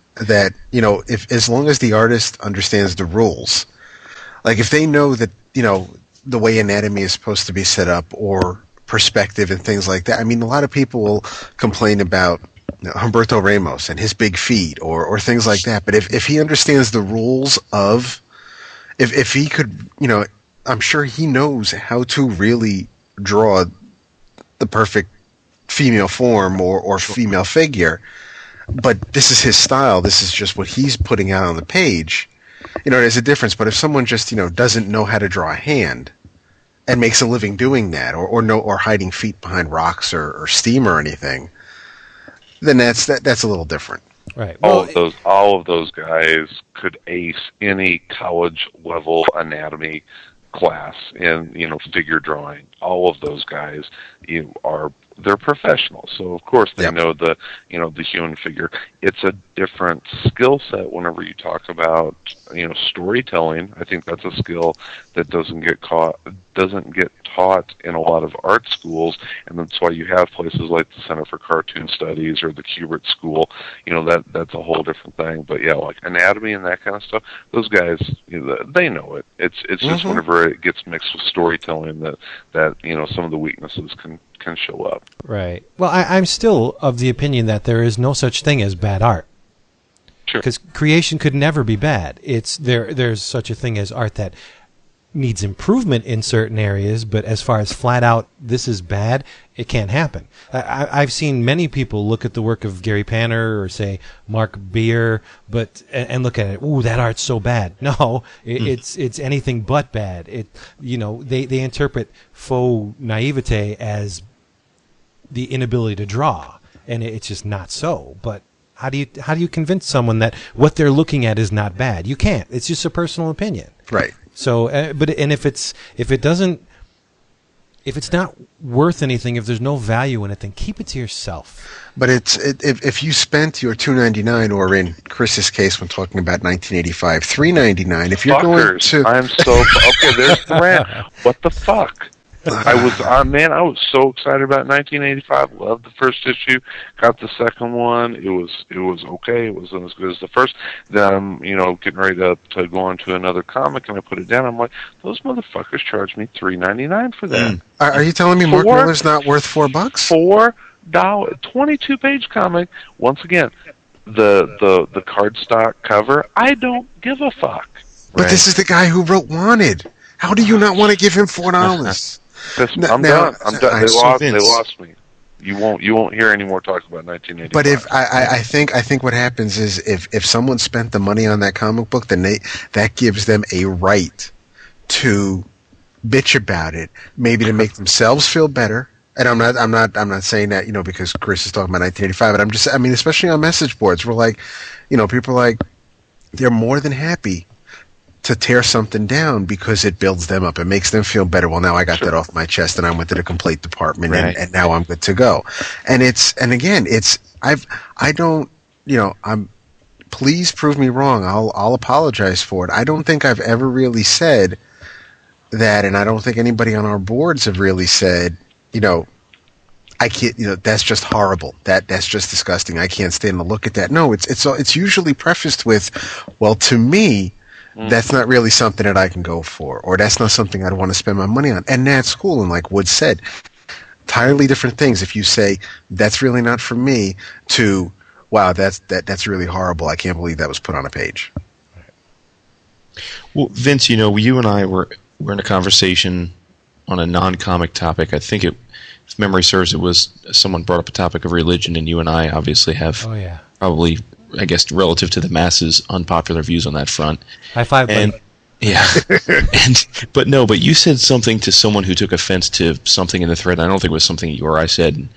if as long as the artist understands the rules, like if they know that the way anatomy is supposed to be set up or perspective and things like that. I mean, a lot of people will complain about Humberto Ramos and his big feet or things like that. But if he understands the rules of, if he could, I'm sure he knows how to really draw the perfect female form or female figure, but this is his style. This is just what he's putting out on the page. There's a difference. But if someone just doesn't know how to draw a hand and makes a living doing that, or hiding feet behind rocks or steam or anything, then that's a little different. Right. Well, all of those guys could ace any college level anatomy class and figure drawing. All of those guys they're professionals, so of course they know the the human figure. It's a different skill set whenever you talk about storytelling. I think that's a skill that doesn't get taught in a lot of art schools, and that's why you have places like the Center for Cartoon Studies or the Kubert School. That's a whole different thing. But yeah, like anatomy and that kind of stuff, those guys they know it. It's just whenever it gets mixed with storytelling that some of the weaknesses can show up. Right. Well, I'm still of the opinion that there is no such thing as bad art. Sure. Because creation could never be bad. There's such a thing as art that needs improvement in certain areas, but as far as flat out, this is bad, it can't happen. I've seen many people look at the work of Gary Panner or say Mark Beer, and look at it, ooh, that art's so bad. No, it's anything but bad. They interpret faux naivete as the inability to draw, and it's just not so. But how do you convince someone that what they're looking at is not bad? You can't. It's just a personal opinion. Right. So, if it's not worth anything, if there's no value in it, then keep it to yourself. But if you spent your $2.99, or in Chris's case, when talking about 1985, $3.99, if you're Fuckers, going to, I'm so okay. There's the rant. What the fuck? I was so excited about 1985. Loved the first issue. Got the second one. It was okay. It wasn't as good as the first. Then I'm getting ready to go on to another comic, and I put it down. I'm like, those motherfuckers charged me $3.99 for that. Are you telling me Mark Miller's not worth $4? $4, 22-page comic. Once again, the cardstock cover. I don't give a fuck. But this is the guy who wrote Wanted. How do you not want to give him $4? I'm done. I'm done. They lost me. You won't hear any more talk about 1985. But if I think what happens is if someone spent the money on that comic book, then that gives them a right to bitch about it, maybe to make themselves feel better, And I'm not saying that, because Chris is talking about 1985, but especially on message boards, we're like, people are like, they're more than happy to tear something down because it builds them up. It makes them feel better. Well, now I got that off my chest, and I went to the complaint department, right. and now I'm good to go. Please prove me wrong. I'll apologize for it. I don't think I've ever really said that, and I don't think anybody on our boards have really said, I can't, that's just horrible. That's just disgusting. I can't stand to look at that. No, it's usually prefaced with, well, to me, that's not really something that I can go for, or that's not something I'd want to spend my money on. And that's cool. And like Wood said, entirely different things. If you say that's really not for me, to wow, that's really horrible. I can't believe that was put on a page. Well, Vince, you and I were in a conversation on a non-comic topic. I think it, if memory serves, it was someone brought up a topic of religion, and you and I obviously have probably, I guess, relative to the masses, unpopular views on that front. High five, buddy. Yeah. But you said something to someone who took offense to something in the thread. I don't think it was something you or I said. And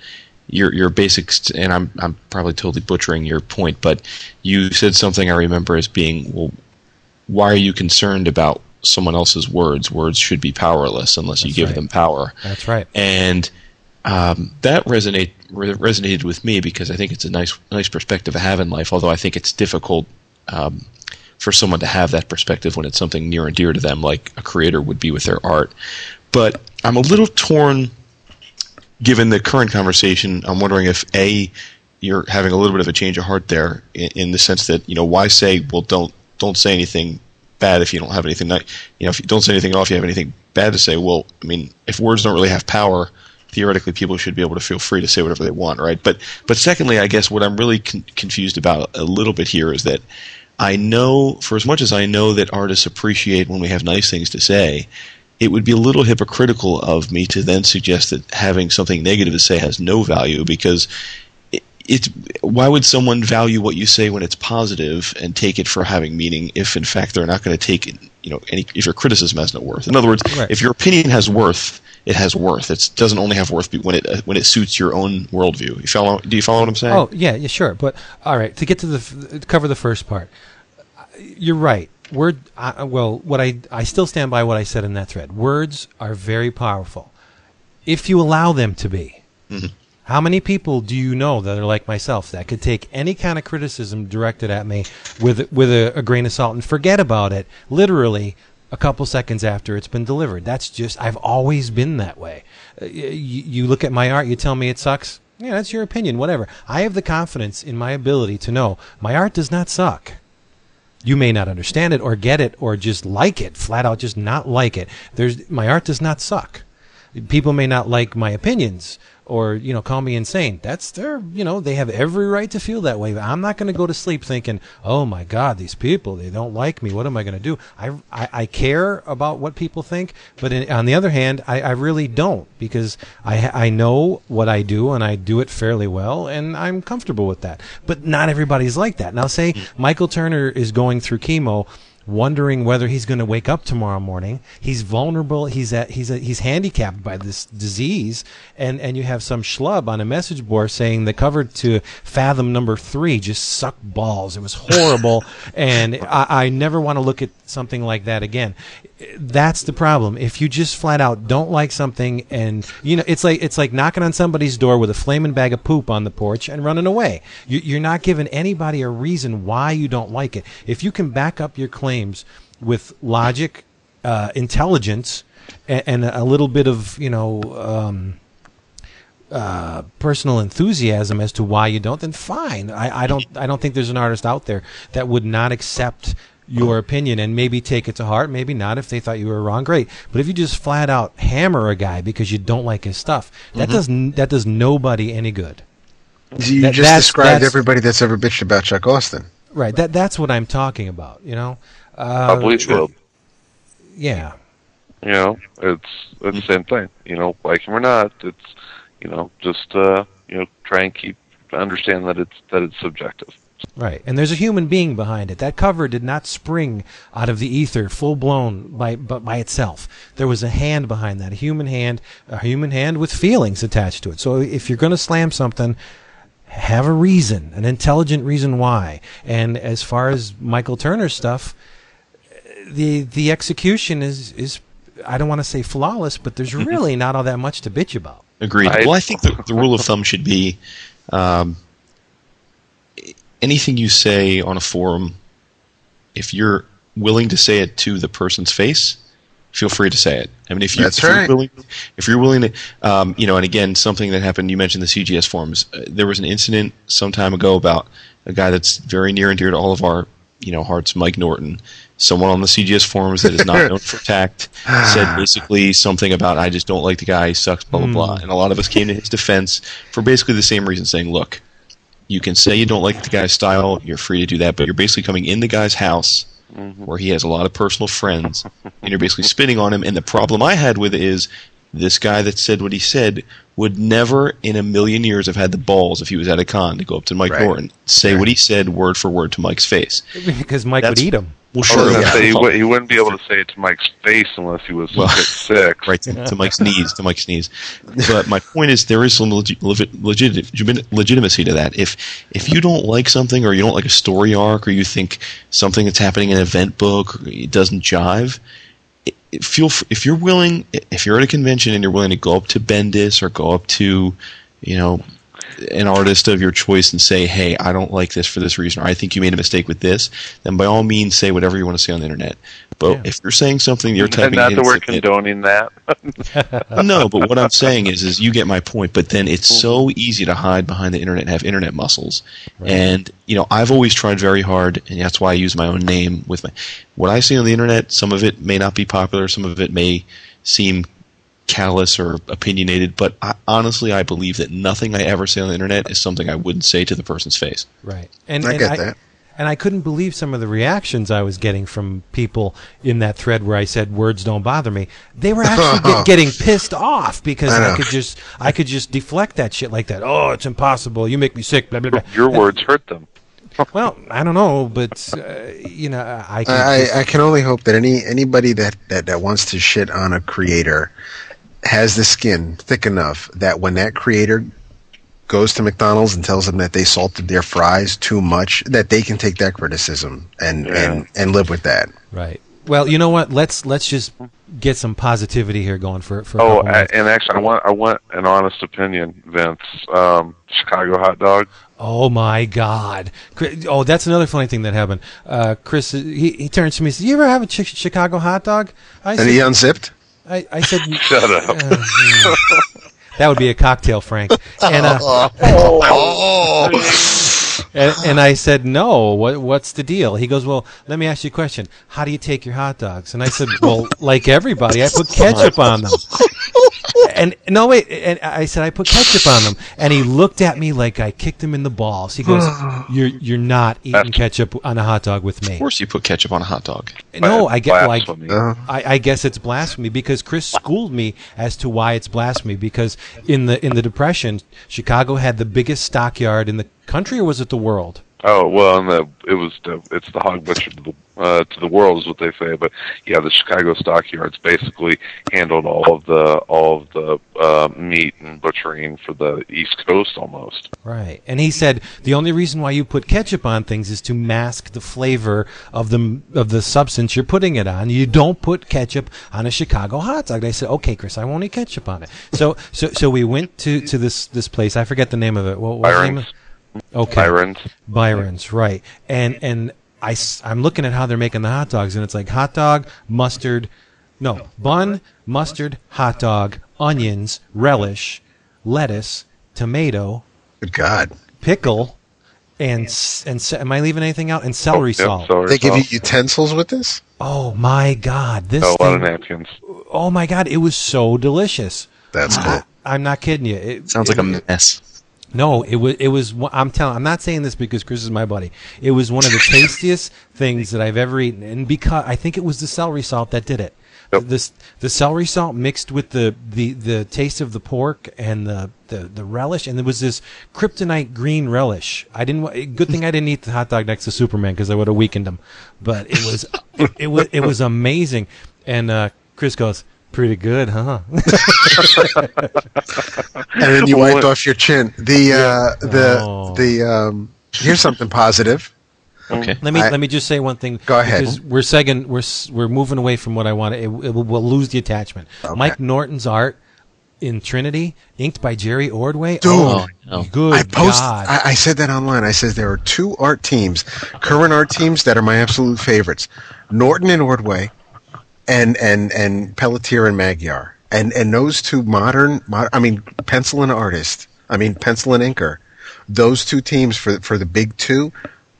your basics, and I'm probably totally butchering your point, but you said something I remember as being, well, why are you concerned about someone else's words? Words should be powerless unless you give them power. That's right. And that resonated with me because I think it's a nice perspective to have in life, although I think it's difficult for someone to have that perspective when it's something near and dear to them, like a creator would be with their art. But I'm a little torn given the current conversation. I'm wondering if, A, you're having a little bit of a change of heart there in the sense that, why say, well, don't say anything bad if you don't have anything. If you don't say anything at all, if you have anything bad to say, well, if words don't really have power, theoretically people should be able to feel free to say whatever they want, right? But secondly, I guess what I'm really confused about a little bit here is that I know, for as much as I know that artists appreciate when we have nice things to say, it would be a little hypocritical of me to then suggest that having something negative to say has no value, because why would someone value what you say when it's positive and take it for having meaning if, in fact, they're not going to take it, if your criticism has no worth? In other words, if your opinion has worth, it has worth. It doesn't only have worth when it suits your own worldview. Do you follow what I'm saying? Oh, yeah, sure. But, all right, to get to cover the first part, you're right. I still stand by what I said in that thread. Words are very powerful if you allow them to be. Mm-hmm. How many people do you know that are like myself that could take any kind of criticism directed at me with a grain of salt and forget about it literally a couple seconds after it's been delivered? That's just, I've always been that way. You look at my art, you tell me it sucks. Yeah, that's your opinion, whatever. I have the confidence in my ability to know my art does not suck. You may not understand it or get it or just like it, flat out just not like it. My art does not suck. People may not like my opinions or, call me insane. That's their, they have every right to feel that way. But I'm not going to go to sleep thinking, oh my God, these people, they don't like me. What am I going to do? I care about what people think. But on the other hand, I really don't, because I know what I do and I do it fairly well and I'm comfortable with that. But not everybody's like that. Now say Michael Turner is going through chemo, wondering whether he's going to wake up tomorrow morning. He's vulnerable. He's handicapped by this disease. And you have some schlub on a message board saying the cover to Fathom #3 just sucked balls. It was horrible. And I never want to look at something like that again. That's the problem. If you just flat out don't like something, and it's like knocking on somebody's door with a flaming bag of poop on the porch and running away. You're not giving anybody a reason why you don't like it. If you can back up your claims with logic, intelligence, and a little bit of personal enthusiasm as to why you don't, then fine. I don't think there's an artist out there that would not accept your opinion and maybe take it to heart, maybe not. If they thought you were wrong, great. But if you just flat out hammer a guy because you don't like his stuff, that does nobody any good. You just described everybody that's ever bitched about Chuck Austin. Right. That's what I'm talking about. Bleach World. Yeah. It's the same thing. Like him or not, it's just try and understand that it's subjective. Right, and there's a human being behind it. That cover did not spring out of the ether, full-blown by itself. There was a hand behind that, a human hand with feelings attached to it. So if you're going to slam something, have a reason, an intelligent reason why. And as far as Michael Turner's stuff, the execution is I don't want to say flawless, but there's really not all that much to bitch about. Agreed. Well, I think the rule of thumb should be... anything you say on a forum, if you're willing to say it to the person's face, feel free to say it. I mean, if you're willing to, you know, and again, something that happened, you mentioned the CGS forums. There was an incident some time ago about a guy that's very near and dear to all of our, you know, hearts, Mike Norton. Someone on the CGS forums that is not known for tact said basically something about, I just don't like the guy, he sucks, blah, blah, blah. And a lot of us came to his defense for basically the same reason, saying, look, you can say you don't like the guy's style, you're free to do that, but you're basically coming in the guy's house where he has a lot of personal friends, and you're basically spitting on him. And the problem I had with it is this guy that said what he said would never in a million years have had the balls, if he was at a con, to go up to Mike Norton, say what he said word for word to Mike's face. Because Mike would eat him. Well, sure. He wouldn't be able to say it to Mike's face unless he was 6'6". Right, to Mike's knees, to Mike's knees. But my point is, there is some legitimacy to that. If you don't like something, or you don't like a story arc, or you think something that's happening in an event book it doesn't jive, if you're at a convention and you're willing to go up to Bendis or go up to, you know, an artist of your choice and say, hey, I don't like this for this reason, or I think you made a mistake with this, then by all means say whatever you want to say on the internet. But if you're saying something, you're typing in... Not that we're condoning that. No, but what I'm saying is you get my point, but then it's so easy to hide behind the internet and have internet muscles. Right. And, you know, I've always tried very hard, and that's why I use my own name with my... What I see on the internet, some of it may not be popular, some of it may seem callous or opinionated, but honestly I believe that nothing I ever say on the internet is something I wouldn't say to the person's face. Right. And I couldn't believe some of the reactions I was getting from people in that thread where I said words don't bother me. They were actually getting pissed off because I could just deflect that shit like that. Oh, it's impossible, you make me sick, blah, blah, blah. Your words hurt them. Well, I don't know, but you know, I can only hope that anybody that wants to shit on a creator has the skin thick enough that when that creator goes to McDonald's and tells them that they salted their fries too much, that they can take that criticism and live with that. Right. Well, you know what? Let's just get some positivity here going for. Oh, and actually, I want an honest opinion, Vince. Chicago hot dog. Oh my God! Oh, that's another funny thing that happened. Chris, he turns to me and says, "You ever have a Chicago hot dog?" He unzipped. I said, "Shut up." That would be a cocktail, Frank. And, and I said, "No. What's the deal?" He goes, "Well, let me ask you a question. How do you take your hot dogs?" And I said, "Well, like everybody, I put ketchup on them." And no, wait. And I said, "I put ketchup on them." And he looked at me like I kicked him in the balls. He goes, "You're not eating ketchup on a hot dog with me." Of course, you put ketchup on a hot dog. No, I guess like I guess it's blasphemy, because Chris schooled me as to why it's blasphemy. Because in the Depression, Chicago had the biggest stockyard in the country, or was it the world? Oh well, it's the hog butcher to the world is what they say. But yeah, the Chicago stockyards basically handled all of the meat and butchering for the East Coast almost. Right, and he said the only reason why you put ketchup on things is to mask the flavor of the substance you're putting it on. You don't put ketchup on a Chicago hot dog. I said, okay, Chris, I won't eat ketchup on it. So we went to this place. I forget the name of it. What was the name? Okay. Byron's, right. And I'm looking at how they're making the hot dogs, and it's like hot dog, mustard, bun, mustard, hot dog, onions, relish, lettuce, tomato, good God, pickle, and am I leaving anything out? And celery salt. Celery they give you utensils with this? Oh my God, this a lot of napkins. Oh my God, it was so delicious. That's cool. I'm not kidding you. It sounds like a mess. No, it was. I'm not saying this because Chris is my buddy. It was one of the tastiest things that I've ever eaten, and because I think it was the celery salt that did it. Nope. The celery salt mixed with the taste of the pork and the relish, and there was this kryptonite green relish. I didn't. Good thing I didn't eat the hot dog next to Superman, because I would have weakened him. But it was it was amazing. And Chris goes, "Pretty good, huh?" And then you wiped off your chin. Here's something positive. Okay. Let me just say one thing. Go ahead. Because we're moving away from what I wanted. We'll lose the attachment. Okay. Mike Norton's art in Trinity, inked by Jerry Ordway. Dude, good God. I said that online. I said there are two art teams, current art teams, that are my absolute favorites: Norton and Ordway, and Pelletier and Magyar, and those two modern. I mean, pencil and artist. I mean, pencil and inker. Those two teams for the big two.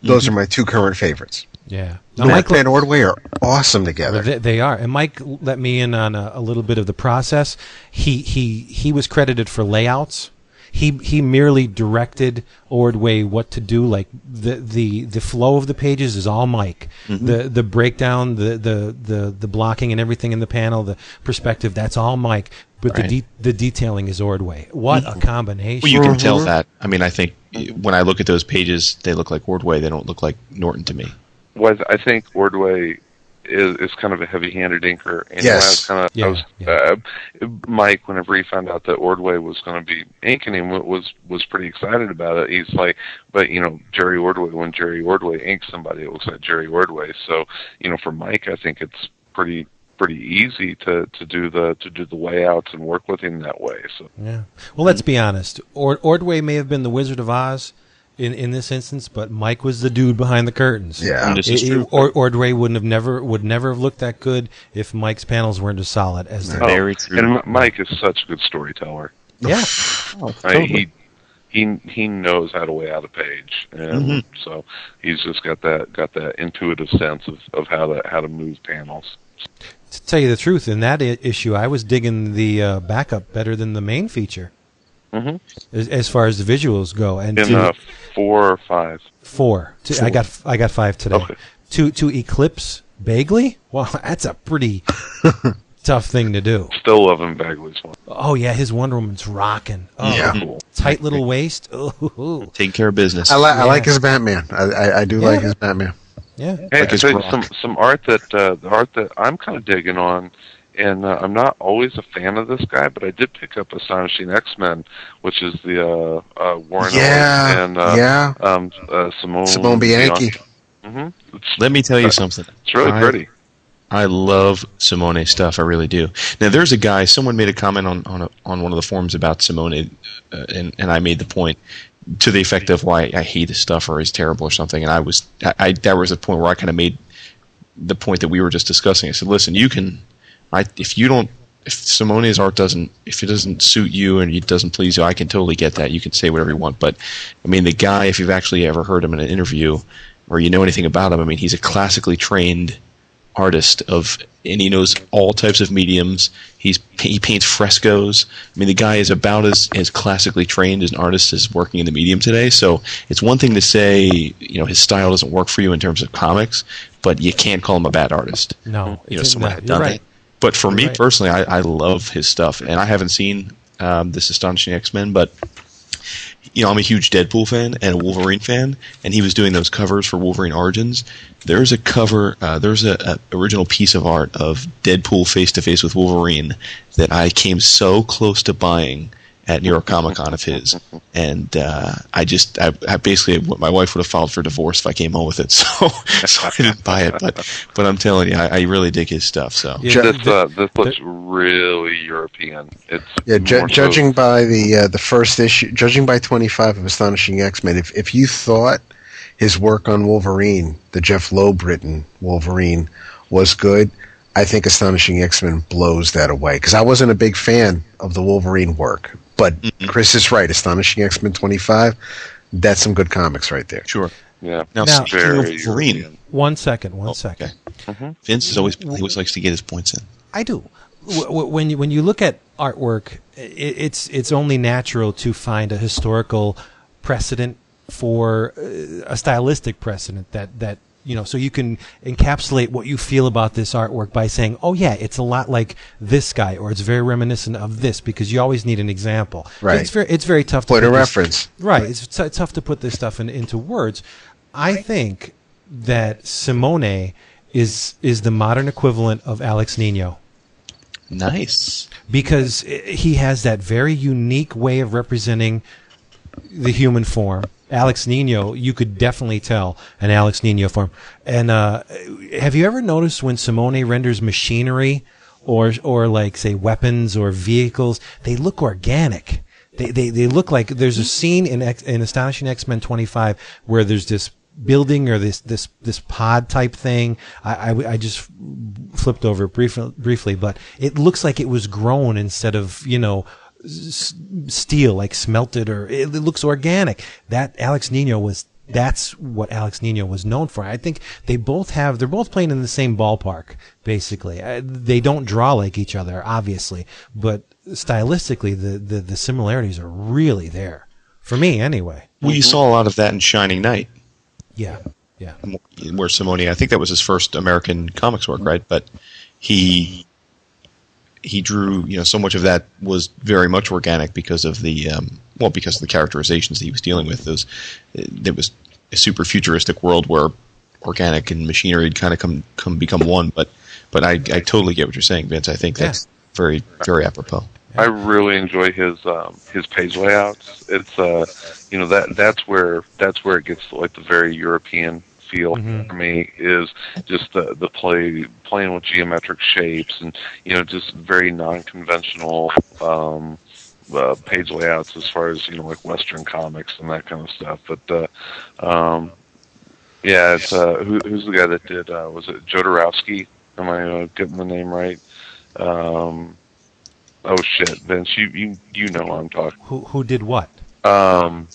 Those are my two current favorites. Yeah. Mike and Ordway are awesome together. They are. And Mike let me in on a little bit of the process. He was credited for layouts. He merely directed Ordway what to do. Like the flow of the pages is all Mike. Mm-hmm. The breakdown, the blocking and everything in the panel, the perspective, that's all Mike. But the detailing is Ordway. What a combination! Well, you can tell that. I mean, I think when I look at those pages, they look like Ordway. They don't look like Norton to me. Well, I think Ordway is kind of a heavy-handed inker. And yes. Mike, whenever he found out that Ordway was going to be inking him, was pretty excited about it. He's like, but you know, Jerry Ordway. When Jerry Ordway inks somebody, it looks like Jerry Ordway. So you know, for Mike, I think it's pretty easy to do the layouts and work with him that way. So yeah, well, let's be honest. Ordway may have been the Wizard of Oz in this instance, but Mike was the dude behind the curtains. Yeah, this is true. Ordway would never have looked that good if Mike's panels weren't as solid as they were. And Mike is such a good storyteller. Yeah, he knows how to lay out a page, and so he's just got that intuitive sense of how to move panels. To tell you the truth, in that issue, I was digging the backup better than the main feature, as far as the visuals go. And in 4 or 5? 4. I got 5 today. Okay. To eclipse Bagley? Well, that's a pretty tough thing to do. Still loving Bagley's one. Oh yeah, his Wonder Woman's rocking. Oh, yeah, tight little waist. Ooh. Take care of business. I like his Batman. I do like his Batman. Yeah, hey, like some art that I'm kind of digging on, and I'm not always a fan of this guy, but I did pick up Astonishing X-Men, which is the Warren Ellis and Simone Bianchi. Let me tell you something. It's really pretty. I love Simone stuff. I really do. Now, there's a guy. Someone made a comment on one of the forums about Simone, and I made the point, to the effect of why I hate his stuff or he's terrible or something, and I that was the point where I kind of made the point that we were just discussing. I said, listen, if Simone's art doesn't suit you and it doesn't please you, I can totally get that. You can say whatever you want, but I mean, the guy, if you've actually ever heard him in an interview or you know anything about him, I mean, he's a classically trained artist and he knows all types of mediums. He paints frescoes. I mean, the guy is about as classically trained as an artist is working in the medium today. So it's one thing to say, you know, his style doesn't work for you in terms of comics, but you can't call him a bad artist. No, you know, someone had done that. But for me personally, I love his stuff, and I haven't seen this Astonishing X-Men, but you know, I'm a huge Deadpool fan and a Wolverine fan, and he was doing those covers for Wolverine Origins. There's a cover, there's an original piece of art of Deadpool face-to-face with Wolverine that I came so close to buying at New York Comic Con of his, and I basically, my wife would have filed for divorce if I came home with it, so I didn't buy it. But I'm telling you, I really dig his stuff. So yeah, this looks really European. It's judging by the first issue, judging by 25 of Astonishing X-Men, if you thought his work on Wolverine, the Jeff Loeb written Wolverine, was good, I think Astonishing X-Men blows that away, because I wasn't a big fan of the Wolverine work. But Chris is right. Astonishing X-Men 25, that's some good comics right there. Sure. Yeah. Now Wolverine. One second. Okay. Vince is always likes to get his points in. I do. When you look at artwork, it's only natural to find a historical precedent for a stylistic precedent that you know, so you can encapsulate what you feel about this artwork by saying, oh yeah, it's a lot like this guy, or it's very reminiscent of this, because you always need an example. Right. It's very tough to put a reference. Right. It's tough to put this stuff into words. I think that Simone is the modern equivalent of Alex Nino. Nice. Because he has that very unique way of representing the human form. Alex Nino, you could definitely tell an Alex Nino form. And have you ever noticed when Simone renders machinery or like say weapons or vehicles, they look organic. They look like there's a scene in Astonishing X-Men 25 where there's this building or this pod type thing. I just flipped over it briefly, but it looks like it was grown instead of, you know, steel, like smelted, or it looks organic. That's what Alex Nino was known for. I think they're both playing in the same ballpark, basically. They don't draw like each other, obviously, but stylistically, the similarities are really there. For me, anyway. Well, you saw a lot of that in Shining Knight. Yeah, yeah. Where Simone, I think that was his first American comics work, right? But he drew, you know, so much of that was very much organic because of the because of the characterizations that he was dealing with. There was a super futuristic world where organic and machinery had kind of become one. But I totally get what you're saying, Vince. I think that's very, very apropos. I really enjoy his page layouts. It's you know, that's where it gets like the very European feel for me, is just the playing with geometric shapes and, you know, just very non-conventional page layouts as far as, you know, like Western comics and that kind of stuff. But yeah, it's who's the guy that did was it Jodorowsky? Am I getting the name right? Oh shit, Vince! You know what I'm talking. Who did what? Oh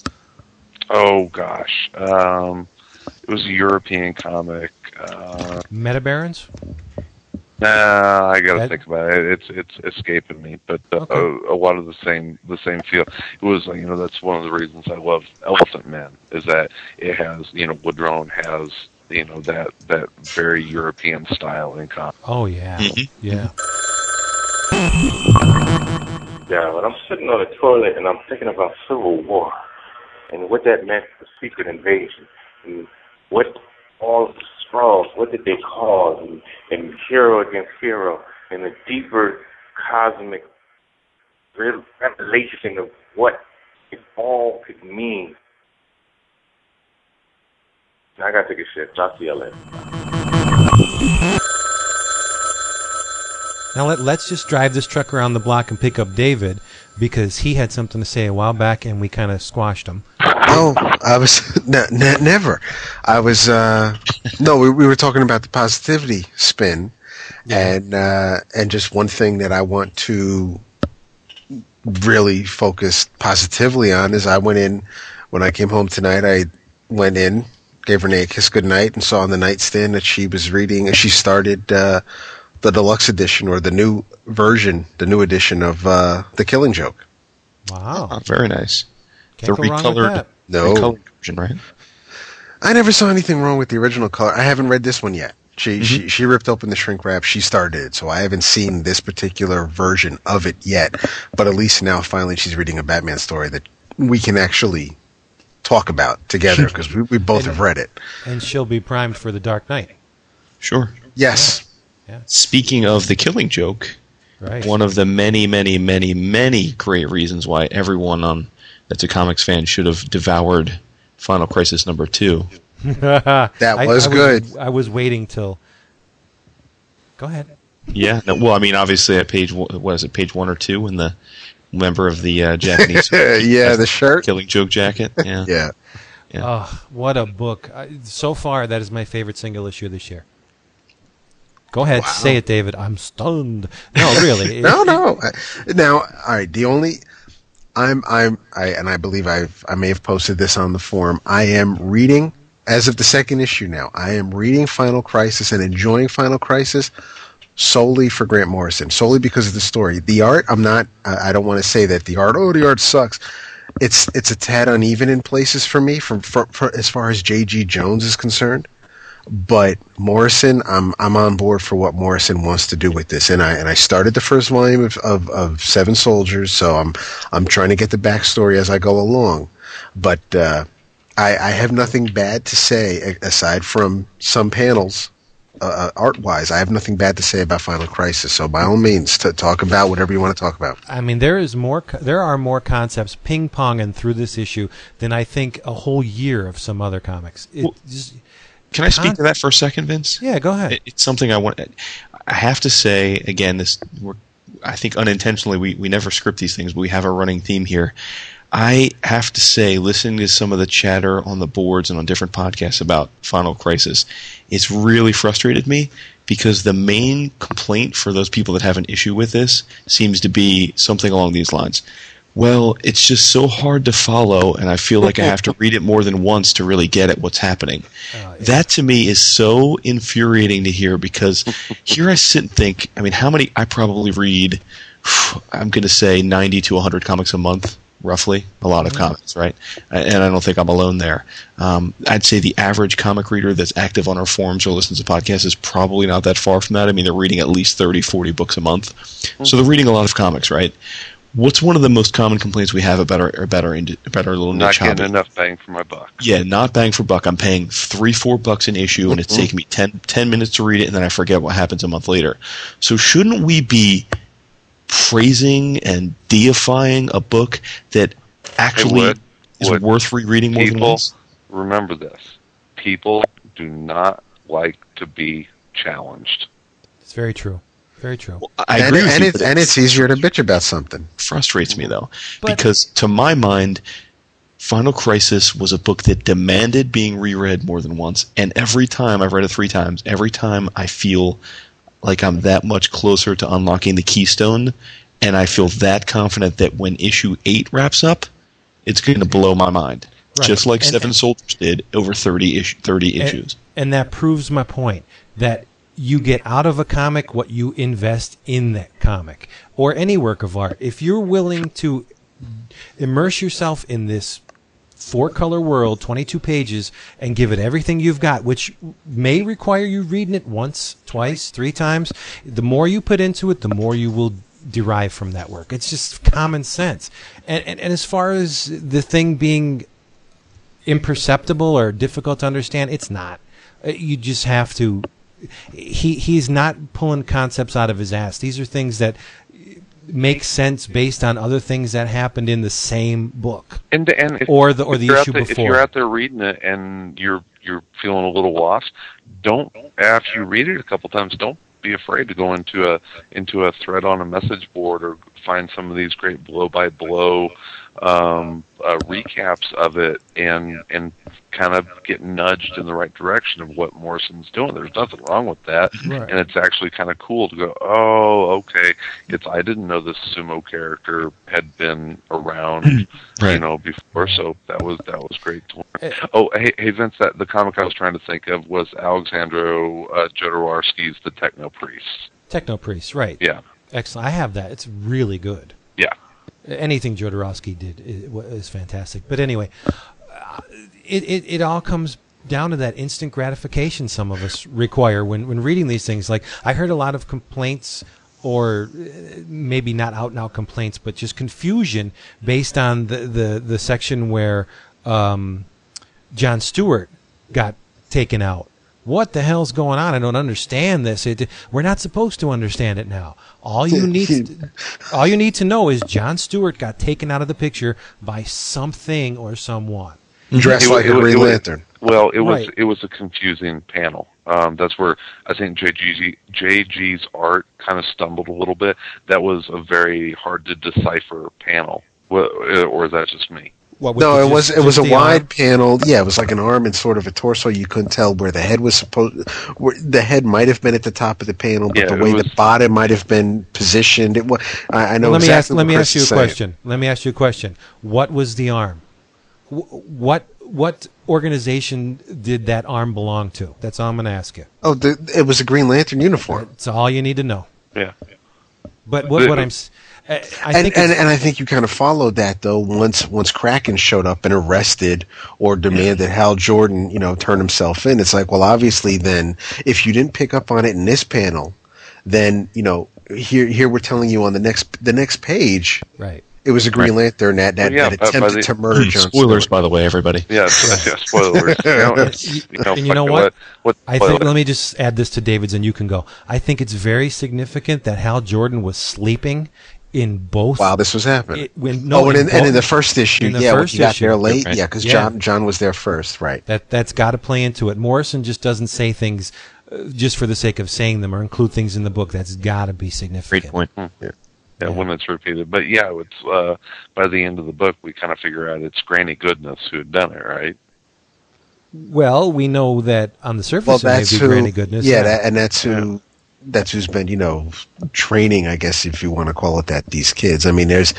gosh, it was a European comic. Metabarons? Nah, I gotta think about it. It's escaping me, but a lot of the same feel. It was, you know, that's one of the reasons I love Elephant Man, is that it has, you know, Woodrone has, you know, that very European style in comic. Oh yeah, yeah. Yeah, when I'm sitting on the toilet and I'm thinking about Civil War and what that meant for secret invasion and what all the straws, what did they cause, and hero against hero and the deeper cosmic revelation of what it all could mean. I gotta take a shit. I'll see you later. Now let's just drive this truck around the block and pick up David, because he had something to say a while back and we kind of squashed him. No, I was never. I was no. We were talking about the positivity spin, and just one thing that I want to really focus positively on is I went in when I came home tonight. I went in, gave Renee a kiss goodnight, and saw on the nightstand that she was reading and she started. The deluxe edition, or the new edition of The Killing Joke. Wow, very nice. Can't go wrong with that. No, recolored version, right? I never saw anything wrong with the original color. I haven't read this one yet. She ripped open the shrink wrap. She started, so I haven't seen this particular version of it yet. But at least now, finally, she's reading a Batman story that we can actually talk about together, because we both have read it. And she'll be primed for The Dark Knight. Sure. Yes. Yeah. Yeah. Speaking of The Killing Joke, one of the many, many, many, many great reasons why everyone that's a comics fan should have devoured Final Crisis #2. That was good. I was waiting till. Go ahead. Yeah. No, well, I mean, obviously at page 1 or 2, when the member of the Japanese the shirt Killing Joke jacket. Yeah. Yeah. Oh, what a book! So far, that is my favorite single issue this year. Go ahead, say it, David. I'm stunned. No, really. No. Now, all right. The only, I believe I may have posted this on the forum. I am reading, as of the second issue now, I am reading Final Crisis and enjoying Final Crisis solely for Grant Morrison, solely because of the story. The art, I don't want to say that the art sucks. It's a tad uneven in places for me, from as far as J.G. Jones is concerned. But Morrison, I'm on board for what Morrison wants to do with this, and I started the first volume of Seven Soldiers, so I'm trying to get the backstory as I go along. But I have nothing bad to say aside from some panels. Art-wise, I have nothing bad to say about Final Crisis, so by all means, talk about whatever you want to talk about. I mean, there are more concepts ping-ponging through this issue than I think a whole year of some other comics. Can I speak to that for a second, Vince? Yeah, go ahead. It's something I want. I have to say again, I think unintentionally we never script these things, but we have a running theme here. I have to say, listening to some of the chatter on the boards and on different podcasts about Final Crisis, it's really frustrated me because the main complaint for those people that have an issue with this seems to be something along these lines. Well, it's just so hard to follow, and I feel like I have to read it more than once to really get at what's happening. Yeah. That, to me, is so infuriating to hear because here I sit and think, I mean, how many – I probably read, I'm going to say 90 to 100 comics a month. Roughly, a lot of comics, right? And I don't think I'm alone there. I'd say the average comic reader that's active on our forums or listens to podcasts is probably not that far from that. I mean, they're reading at least 30, 40 books a month. So they're reading a lot of comics, right? What's one of the most common complaints we have about our little niche hobby? Not getting enough bang for my buck. Yeah, not bang for buck. I'm paying $3-4 an issue, and it's taking me 10 minutes to read it, and then I forget what happens a month later. So shouldn't we be praising and deifying a book that actually is worth rereading more than once? Remember this. People do not like to be challenged. It's very true. Very true. Well, I agree, and it's easier to bitch about something. Frustrates me, though, because to my mind, Final Crisis was a book that demanded being reread more than once, and every time I've read it three times, every time I feel like I'm that much closer to unlocking the keystone, and I feel that confident that when issue 8 wraps up, it's going to blow my mind, right? Just like Seven Soldiers did over 30 issues. And that proves my point, that you get out of a comic what you invest in that comic, or any work of art. If you're willing to immerse yourself in this four-color world, 22 pages, and give it everything you've got, which may require you reading it once, twice, three times. The more you put into it, the more you will derive from that work. It's just common sense. And as far as the thing being imperceptible or difficult to understand, it's not. You just have to... He's not pulling concepts out of his ass. These are things that makes sense based on other things that happened in the same book, or the issue before. If you're out there reading it and you're feeling a little lost, don't, after you read it a couple times, don't be afraid to go into a thread on a message board or find some of these great blow by blow recaps of it and kind of get nudged in the right direction of what Morrison's doing. There's nothing wrong with that, right? And it's actually kind of cool to go, oh, okay, I didn't know this sumo character had been around, right, you know, before. So that was great to learn. Oh, hey Vince, the comic I was trying to think of was Alexandro Jodorowsky's The Techno Priest. Techno Priest, right? Yeah, excellent. I have that. It's really good. Yeah. Anything Jodorowsky did is fantastic. But anyway, it all comes down to that instant gratification some of us require when reading these things. Like, I heard a lot of complaints, or maybe not out-and-out complaints, but just confusion based on the section where Jon Stewart got taken out. What the hell's going on? I don't understand this. We're not supposed to understand it now. All you need to know is Jon Stewart got taken out of the picture by something or someone. Dressed like a Green Lantern. Well, it was a confusing panel. That's where I think JG's art kind of stumbled a little bit. That was a very hard to decipher panel. Or is that just me? No, it was a wide panel. Yeah, it was like an arm and sort of a torso. You couldn't tell where the head was supposed. The head might have been at the top of the panel, but the way the bottom might have been positioned. It was. I know. Let me ask you a question. What was the arm? What organization did that arm belong to? That's all I'm going to ask you. Oh, it was a Green Lantern uniform. That's all you need to know. Yeah. But what I'm I think you kind of followed that though once Kraken showed up and arrested or demanded Hal Jordan, turn himself in. It's like, well, obviously then if you didn't pick up on it in this panel, then here we're telling you on the next page, right? It was a Green Lantern that attempted to merge. Spoilers, by the way, everybody. Yes, yeah, spoilers. And you know what? I think, let me just add this to David's, and you can go. I think it's very significant that Hal Jordan was sleeping in both. Wow, this was happening. In the first issue, first got issue. There late, right. Because John was there first, right? That's got to play into it. Morrison just doesn't say things just for the sake of saying them or include things in the book. That's got to be significant. Great point. Yeah. When it's repeated. But it's by the end of the book, we kind of figure out it's Granny Goodness who had done it, right? Well, we know that on the surface it may be Granny Goodness. Yeah, that's who's been, training, I guess, if you want to call it that, these kids. I mean, and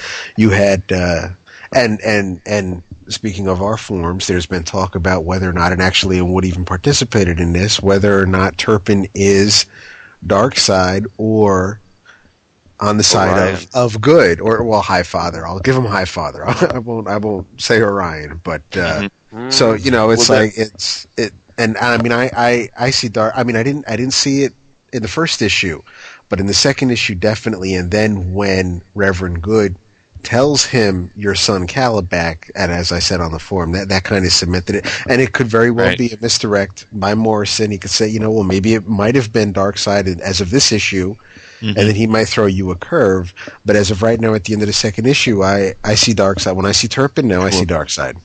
speaking of our forums, there's been talk about whether or not, and actually Wood even participated in this, whether or not Turpin is Darkseid or on the side Orion. of good, or High Father. I'll give him High Father. I won't say Orion, but so it's I see Dark. I mean, I didn't see it in the first issue, but in the second issue definitely. And then when Reverend Good tells him your son Calabac, and as I said on the forum, that kind of cemented it, and it could very well be a misdirect by Morrison. He could say, maybe it might have been Darkseid as of this issue, and then he might throw you a curve. But as of right now, at the end of the second issue, I see Darkseid. When I see Turpin now, I see Darkseid.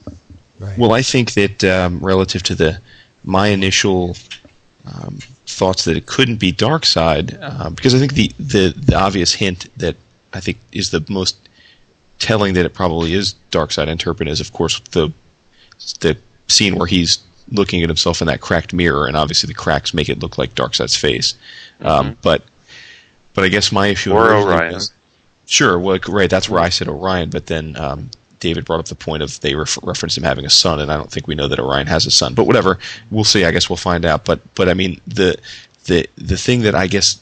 Right. Well, I think that relative to my initial thoughts that it couldn't be Darkseid, because I think the obvious hint that I think is the most telling that it probably is Darkseid and Turpin is, of course, the scene where he's looking at himself in that cracked mirror, and obviously the cracks make it look like Darkseid's face. But I guess my issue... Or Orion. That's where I said Orion, but then David brought up the point of they referenced him having a son, and I don't think we know that Orion has a son. But whatever, we'll see. I guess we'll find out. But I mean, the thing that I guess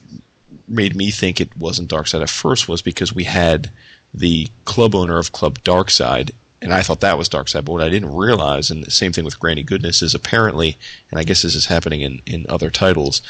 made me think it wasn't Darkseid at first was because we had the club owner of Club Darkseid, and I thought that was Darkseid, but what I didn't realize, and the same thing with Granny Goodness, is apparently, and I guess this is happening in other titles,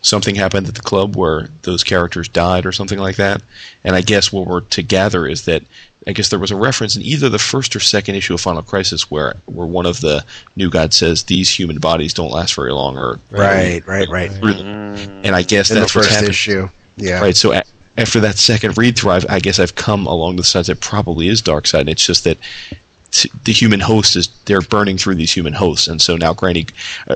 something happened at the club where those characters died or something like that, and I guess what we're to gather is that I guess there was a reference in either the first or second issue of Final Crisis where one of the New Gods says these human bodies don't last very long, or right. And I guess that's what's happening. Issue, yeah, right. So after that second read-through, I guess I've come along the sides that probably is Darkseid, and it's just that the human host they're burning through these human hosts, and so now Granny...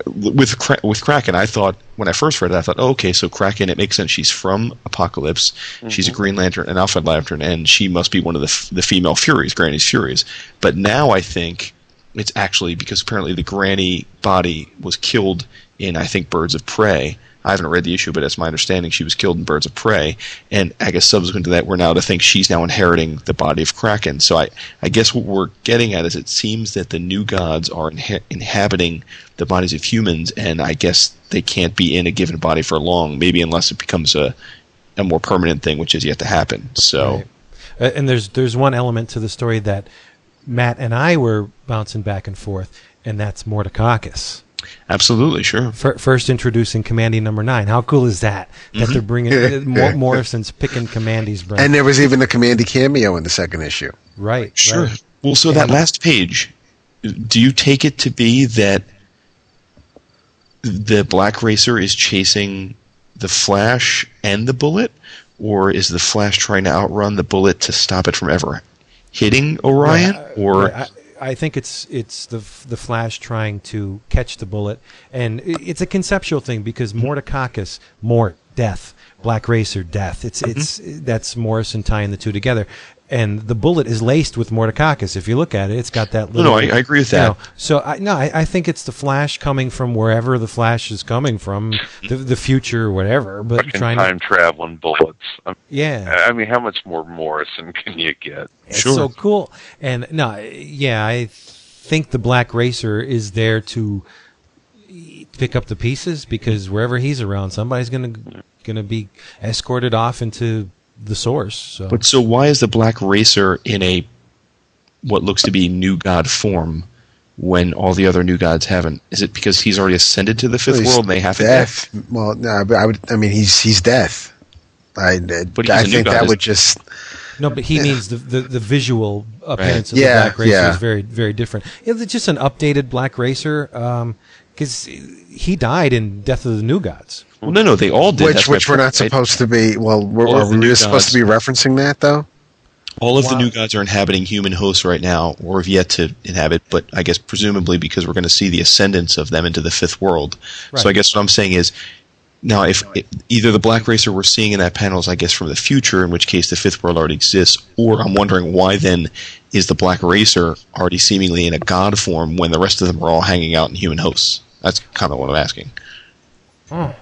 with Kraken, I thought, when I first read it, I thought, so Kraken, it makes sense. She's from Apocalypse. Mm-hmm. She's a Green Lantern, an Alpha Lantern, and she must be one of the female Furies, Granny's Furies. But now I think it's actually because apparently the Granny body was killed in, I think, Birds of Prey. I haven't read the issue, but that's my understanding. She was killed in Birds of Prey, and I guess subsequent to that, we're now to think she's now inheriting the body of Kraken. So I guess what we're getting at is it seems that the New Gods are inhabiting the bodies of humans, and I guess they can't be in a given body for long, maybe unless it becomes a more permanent thing, which is yet to happen. So, right. And there's one element to the story that Matt and I were bouncing back and forth, and that's Mordekaikas. Absolutely, sure. First introducing Commandee number 9. How cool is that? That they're bringing Morrison's picking Commandee's brain. And there was even a Commandee cameo in the second issue. Right. Sure. Right. Well, so that last page, do you take it to be that the Black Racer is chasing the Flash and the Bullet, or is the Flash trying to outrun the Bullet to stop it from ever hitting Orion? I think it's the Flash trying to catch the Bullet, and it's a conceptual thing because Mordekaikas, Mort, death, Black Racer, death. That's Morrison tying the two together, and the Bullet is laced with Mordekaikas. If you look at it, it's got that little... I agree with that. I think it's the Flash coming from wherever the Flash is coming from, the future or whatever, but time traveling bullets. I mean, how much more Morrison can you get? It's so cool. And I think the Black Racer is there to pick up the pieces because wherever he's around, somebody's going to be escorted off into the source. So. But so why is the Black Racer in a what looks to be new god form when all the other new gods haven't? Is it because he's already ascended to the fifth world and they haven't? Death. Well, no, but he's death. I think that would just. No, but he means the visual appearance of the Black Racer is very, very different. It's just an updated Black Racer, because he died in Death of the New Gods. Well, no, they all did. Which we're not supposed to be. Well, we're supposed to be referencing that, though? All of the new gods are inhabiting human hosts right now, or have yet to inhabit, but I guess presumably because we're going to see the ascendance of them into the fifth world. Right. So I guess what I'm saying is, now, if either the Black Racer we're seeing in that panel is, I guess, from the future, in which case the fifth world already exists, or I'm wondering why then is the Black Racer already seemingly in a god form when the rest of them are all hanging out in human hosts? That's kind of what I'm asking. Oh.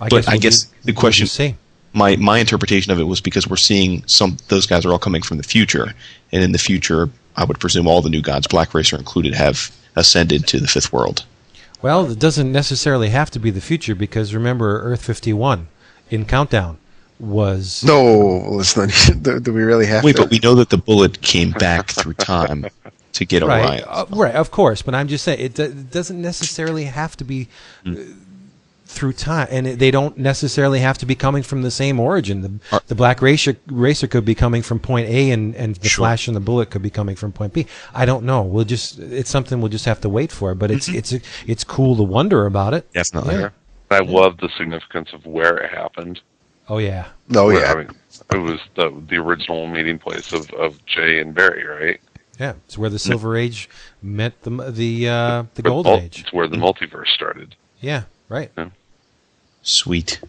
I guess the question. My interpretation of it was because we're seeing those guys are all coming from the future, and in the future, I would presume all the new gods, Black Racer included, have ascended to the fifth world. Well, it doesn't necessarily have to be the future, because remember, Earth 51 in Countdown was... No, let's not. Do we really have to? Wait, but we know that the bullet came back through time to get Orion. Right, of course, but I'm just saying, it doesn't necessarily have to be through time, and they don't necessarily have to be coming from the same origin. The Black Racer could be coming from point A, and the Flash and the Bullet could be coming from point B. I don't know. It's something we'll just have to wait for. But it's cool to wonder about it. Definitely. Yeah. I love the significance of where it happened. Oh yeah. Oh yeah. I mean, it was the original meeting place of Jay and Barry, right? Yeah, it's where the Silver Age met the Golden Age. It's where the multiverse started. Yeah. Right. Yeah. Sweet.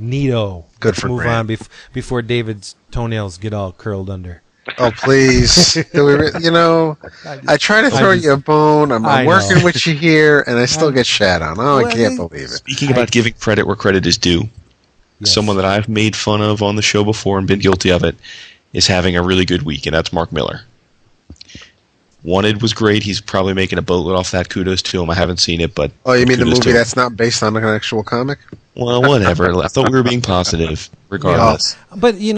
Neato. Good for move on before David's toenails get all curled under. Oh, please. I try to throw you a bone. I'm working with you here, and I still get shat on. Oh, I can't believe it. Speaking about giving credit where credit is due, someone that I've made fun of on the show before and been guilty of it is having a really good week, and that's Mark Miller. Wanted was great. He's probably making a boatload off that. Kudos to him. I haven't seen it, but... Oh, you mean the movie that's not based on an actual comic? Well, whatever. I thought we were being positive, regardless. Yeah. But, the...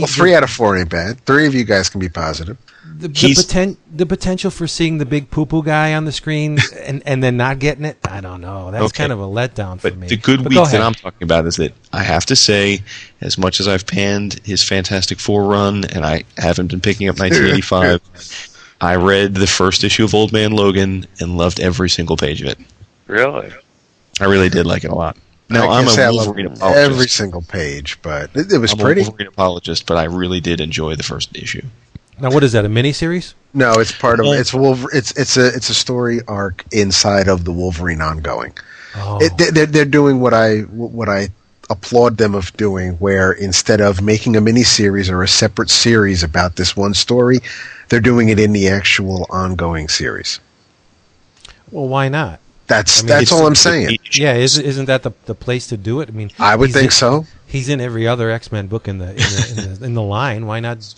Well, 3 out of 4 ain't bad. 3 of you guys can be positive. The potential for seeing the big poo-poo guy on the screen and then not getting it, I don't know. That's kind of a letdown for me. The good week that I'm talking about is that I have to say, as much as I've panned his Fantastic Four run, and I haven't been picking up 1985... I read the first issue of Old Man Logan and loved every single page of it. Really? I really did like it a lot. Now, I'm a Wolverine apologist. Every single page, but it was pretty. I'm a Wolverine apologist, but I really did enjoy the first issue. Now, what is that, a miniseries? No, it's part of it's a story arc inside of the Wolverine ongoing. Oh. They're doing what I applaud them of doing, where instead of making a miniseries or a separate series about this one story, they're doing it in the actual ongoing series. Well, why not? That's all I'm saying. Yeah, isn't that the place to do it? I mean, I would think so. He's in every other X-Men book in the line. Why not?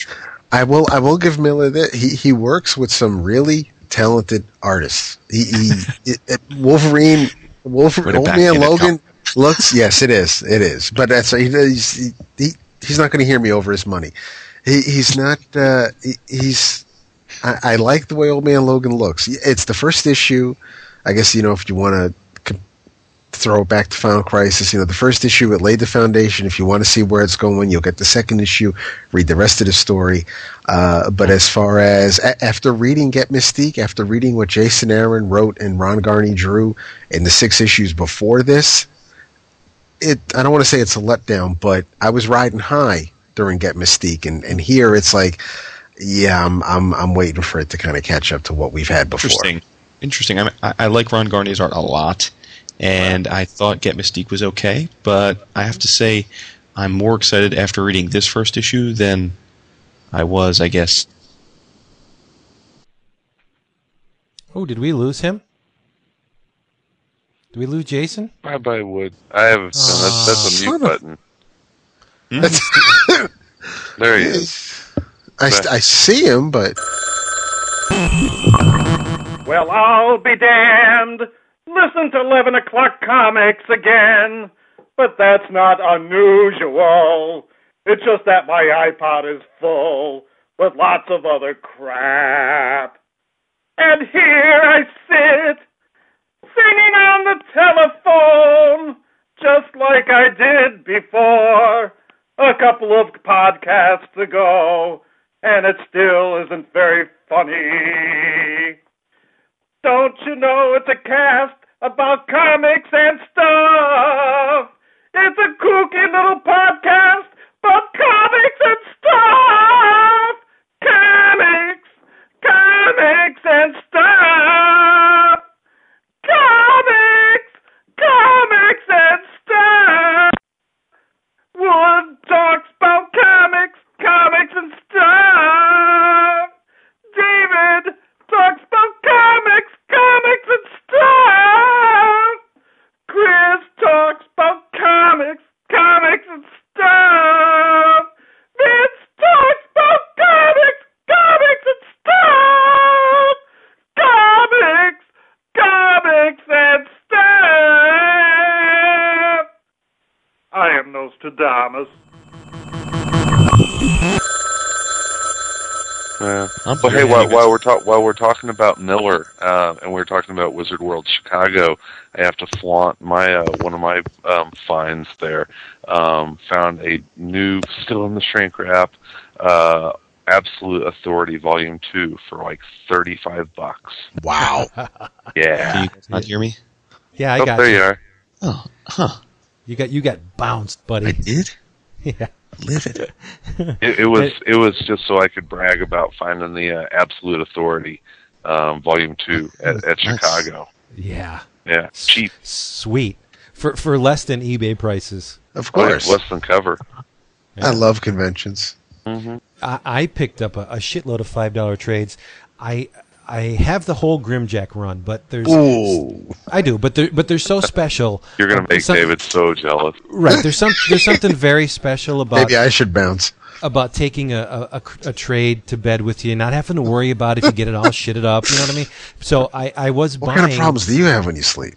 I will give Miller that he works with some really talented artists. Wolverine, Old Man Logan. Looks, yes, it is. But that's he's not going to hear me over his money. He's not. I like the way Old Man Logan looks. It's the first issue. I guess if you want to throw it back to Final Crisis, the first issue, it laid the foundation. If you want to see where it's going, you'll get the second issue. Read the rest of the story. But as far as after reading Get Mystique, after reading what Jason Aaron wrote and Ron Garney drew in the 6 issues before this. I don't want to say it's a letdown, but I was riding high during Get Mystique, and here it's like, yeah, I'm waiting for it to kind of catch up to what we've had before. Interesting. I like Ron Garney's art a lot, and I thought Get Mystique was okay, but I have to say I'm more excited after reading this first issue than I was, I guess. Oh, did we lose him? Do we lose Jason? Bye-bye, Wood. I have that's a mute button. There he is. I see him, but... Well, I'll be damned. Listen to 11 O'Clock Comics again. But that's not unusual. It's just that my iPod is full with lots of other crap. And here I sit, singing on the telephone, just like I did before, a couple of podcasts ago, and it still isn't very funny. Don't you know it's a cast about comics and stuff? It's a kooky little podcast about comics and stuff! Comics! Comics and stuff! Comics! Comics and stuff! Wood talks about comics, comics and stuff! David talks about comics, comics and stuff! Chris talks about comics, comics and stuff! Vince talks about comics, comics and stuff! Comics, comics and stuff! I am Nostradamus. But hey, while we're talking about Miller and we're talking about Wizard World Chicago, I have to flaunt my one of my finds there. Found a new, still in the shrink wrap, Absolute Authority Volume 2 for like $35. Wow! Yeah. Can you not hear me? Yeah, I got there. You are. Oh, huh. You got bounced, buddy. I did. Yeah. Livid. It was just so I could brag about finding the Absolute Authority Volume 2 at Chicago. Yeah, cheap, sweet for less than eBay prices. Of course, less than cover. Yeah. I love conventions. Mm-hmm. I picked up a shitload of $5 trades. I have the whole Grimjack run, but there's... Ooh. I do, but they're so special. You're going to make David so jealous. Right. There's something very special about... Maybe I should bounce. About taking a trade to bed with you, not having to worry about if you get it all shitted up. You know what I mean? So I was buying... What kind of problems do you have when you sleep?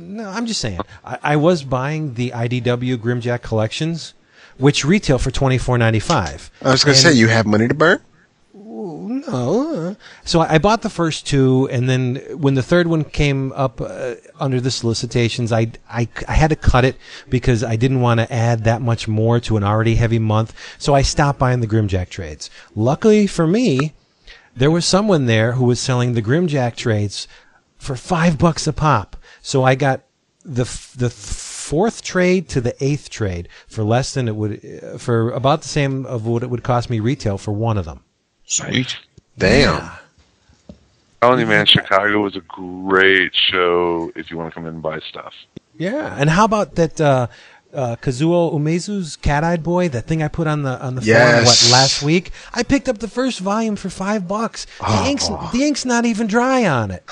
No, I'm just saying. I was buying the IDW Grimjack collections, which retail for $24.95. I was going to say, you have money to burn? No. So I bought the first two, and then when the third one came up under the solicitations, I had to cut it because I didn't want to add that much more to an already heavy month. So I stopped buying the Grimjack trades. Luckily for me, there was someone there who was selling the Grimjack trades for $5 a pop. So I got the fourth trade to the eighth trade for less than it would, for about the same of what it would cost me retail for one of them. Sweet. Damn. Yeah. Telling you, man, Chicago was a great show if you want to come in and buy stuff. Yeah, and how about that Kazuo Umezu's Cat-Eyed Boy, that thing I put on the forum last week? I picked up the first volume for $5. The ink's not even dry on it.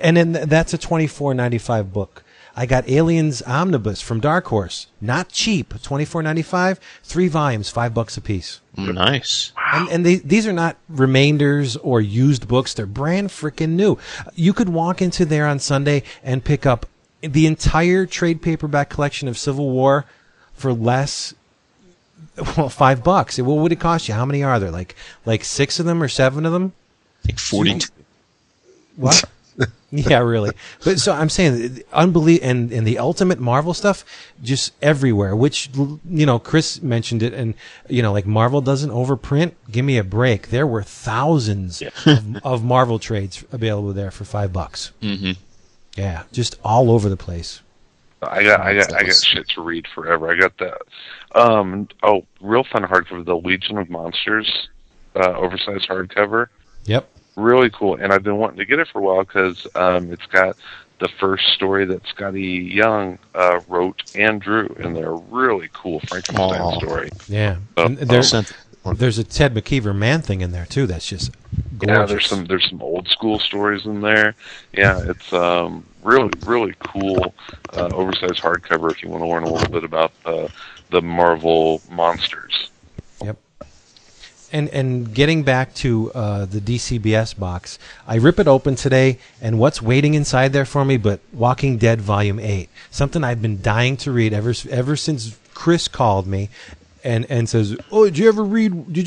And then that's a $24.95 book. I got Aliens Omnibus from Dark Horse. Not cheap. $24.95. 3 volumes, $5 a piece. Nice. Wow. And these are not remainders or used books. They're brand freaking new. You could walk into there on Sunday and pick up the entire trade paperback collection of Civil War for less, well, $5. What would it cost you? How many are there? Like 6 of them or 7 of them? I think 42. What? Yeah, really. But so I'm saying, and the ultimate Marvel stuff just everywhere, which, you know, Chris mentioned it, and, you know, like Marvel doesn't overprint. Give me a break. There were thousands of Marvel trades available there for $5. Mm-hmm. Yeah, just all over the place. I got shit to read forever. I got that. Real fun hardcover, the Legion of Monsters, oversized hardcover. Yep. Really cool, and I've been wanting to get it for a while because it's got the first story that Scotty Young wrote and drew, and they're really cool Frankenstein story. Yeah, so, and there's a Ted McKeever Man Thing in there too. That's just gorgeous. Yeah. There's some old school stories in there. Yeah, it's really cool oversized hardcover if you want to learn a little bit about the Marvel monsters. Yep. And getting back to the DCBS box, I rip it open today, and what's waiting inside there for me but Walking Dead Volume 8, something I've been dying to read ever since Chris called me and says, "Oh, did you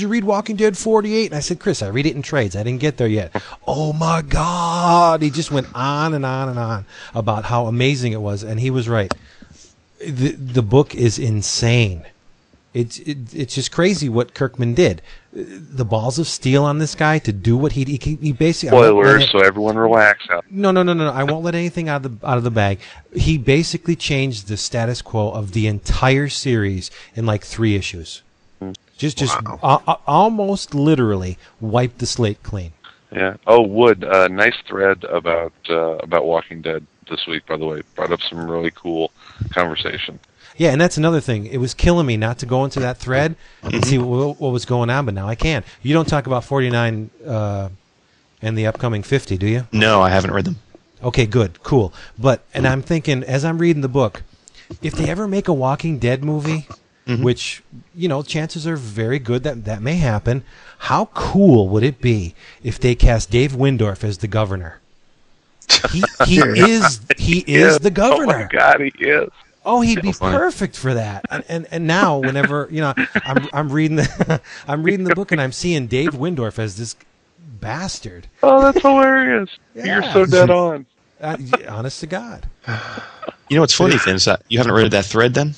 read Walking Dead 48?" And I said, "Chris, I read it in trades. I didn't get there yet." Oh my God. He just went on and on and on about how amazing it was. And he was right. The book is insane. It's just crazy what Kirkman did. The balls of steel on this guy to do what he basically. Spoilers, so everyone relax. No. I won't let anything out of the bag. He basically changed the status quo of the entire series in like 3 issues. Wow. Almost literally wiped the slate clean. Yeah. Oh, Wood. Nice thread about Walking Dead this week. By the way, brought up some really cool conversation. Yeah, and that's another thing. It was killing me not to go into that thread and see what was going on, but now I can. You don't talk about 49 and the upcoming 50, do you? No, I haven't read them. Okay, good, cool. And I'm thinking, as I'm reading the book, if they ever make a Walking Dead movie, which, you know, chances are very good that may happen, how cool would it be if they cast Dave Windorf as the governor? He is the governor. Oh, my God, he is. Oh, he'd be perfect for that. And now, whenever I'm reading the book and I'm seeing Dave Windorf as this bastard. Oh, that's hilarious! Yeah. You're so dead on. Honest to God. You know what's funny, Vince? You haven't read that thread, then?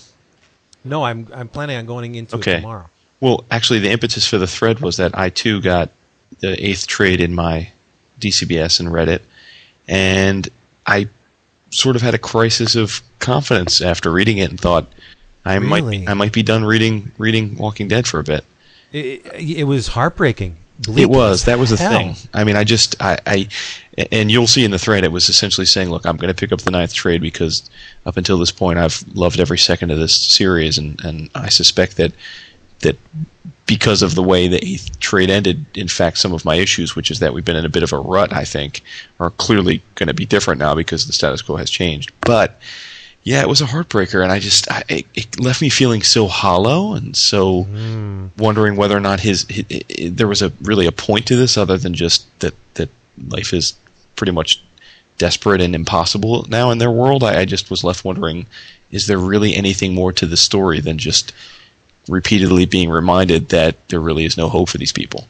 No, I'm planning on going into it tomorrow. Well, actually, the impetus for the thread was that I too got the 8th trade in my DCBS and read it, and I sort of had a crisis of confidence after reading it and thought, I might be done reading Walking Dead for a bit. It was heartbreaking. It was. That was the thing. I mean, I and you'll see in the thread, it was essentially saying, look, I'm going to pick up the 9th trade because up until this point, I've loved every second of this series, and I suspect that because of the way the 8th trade ended, in fact, some of my issues, which is that we've been in a bit of a rut, I think, are clearly going to be different now because the status quo has changed. But, yeah, it was a heartbreaker, and it left me feeling so hollow and so wondering whether or not there was really a point to this other than just that life is pretty much desperate and impossible now in their world. I just was left wondering, is there really anything more to the story than just repeatedly being reminded that there really is no hope for these people.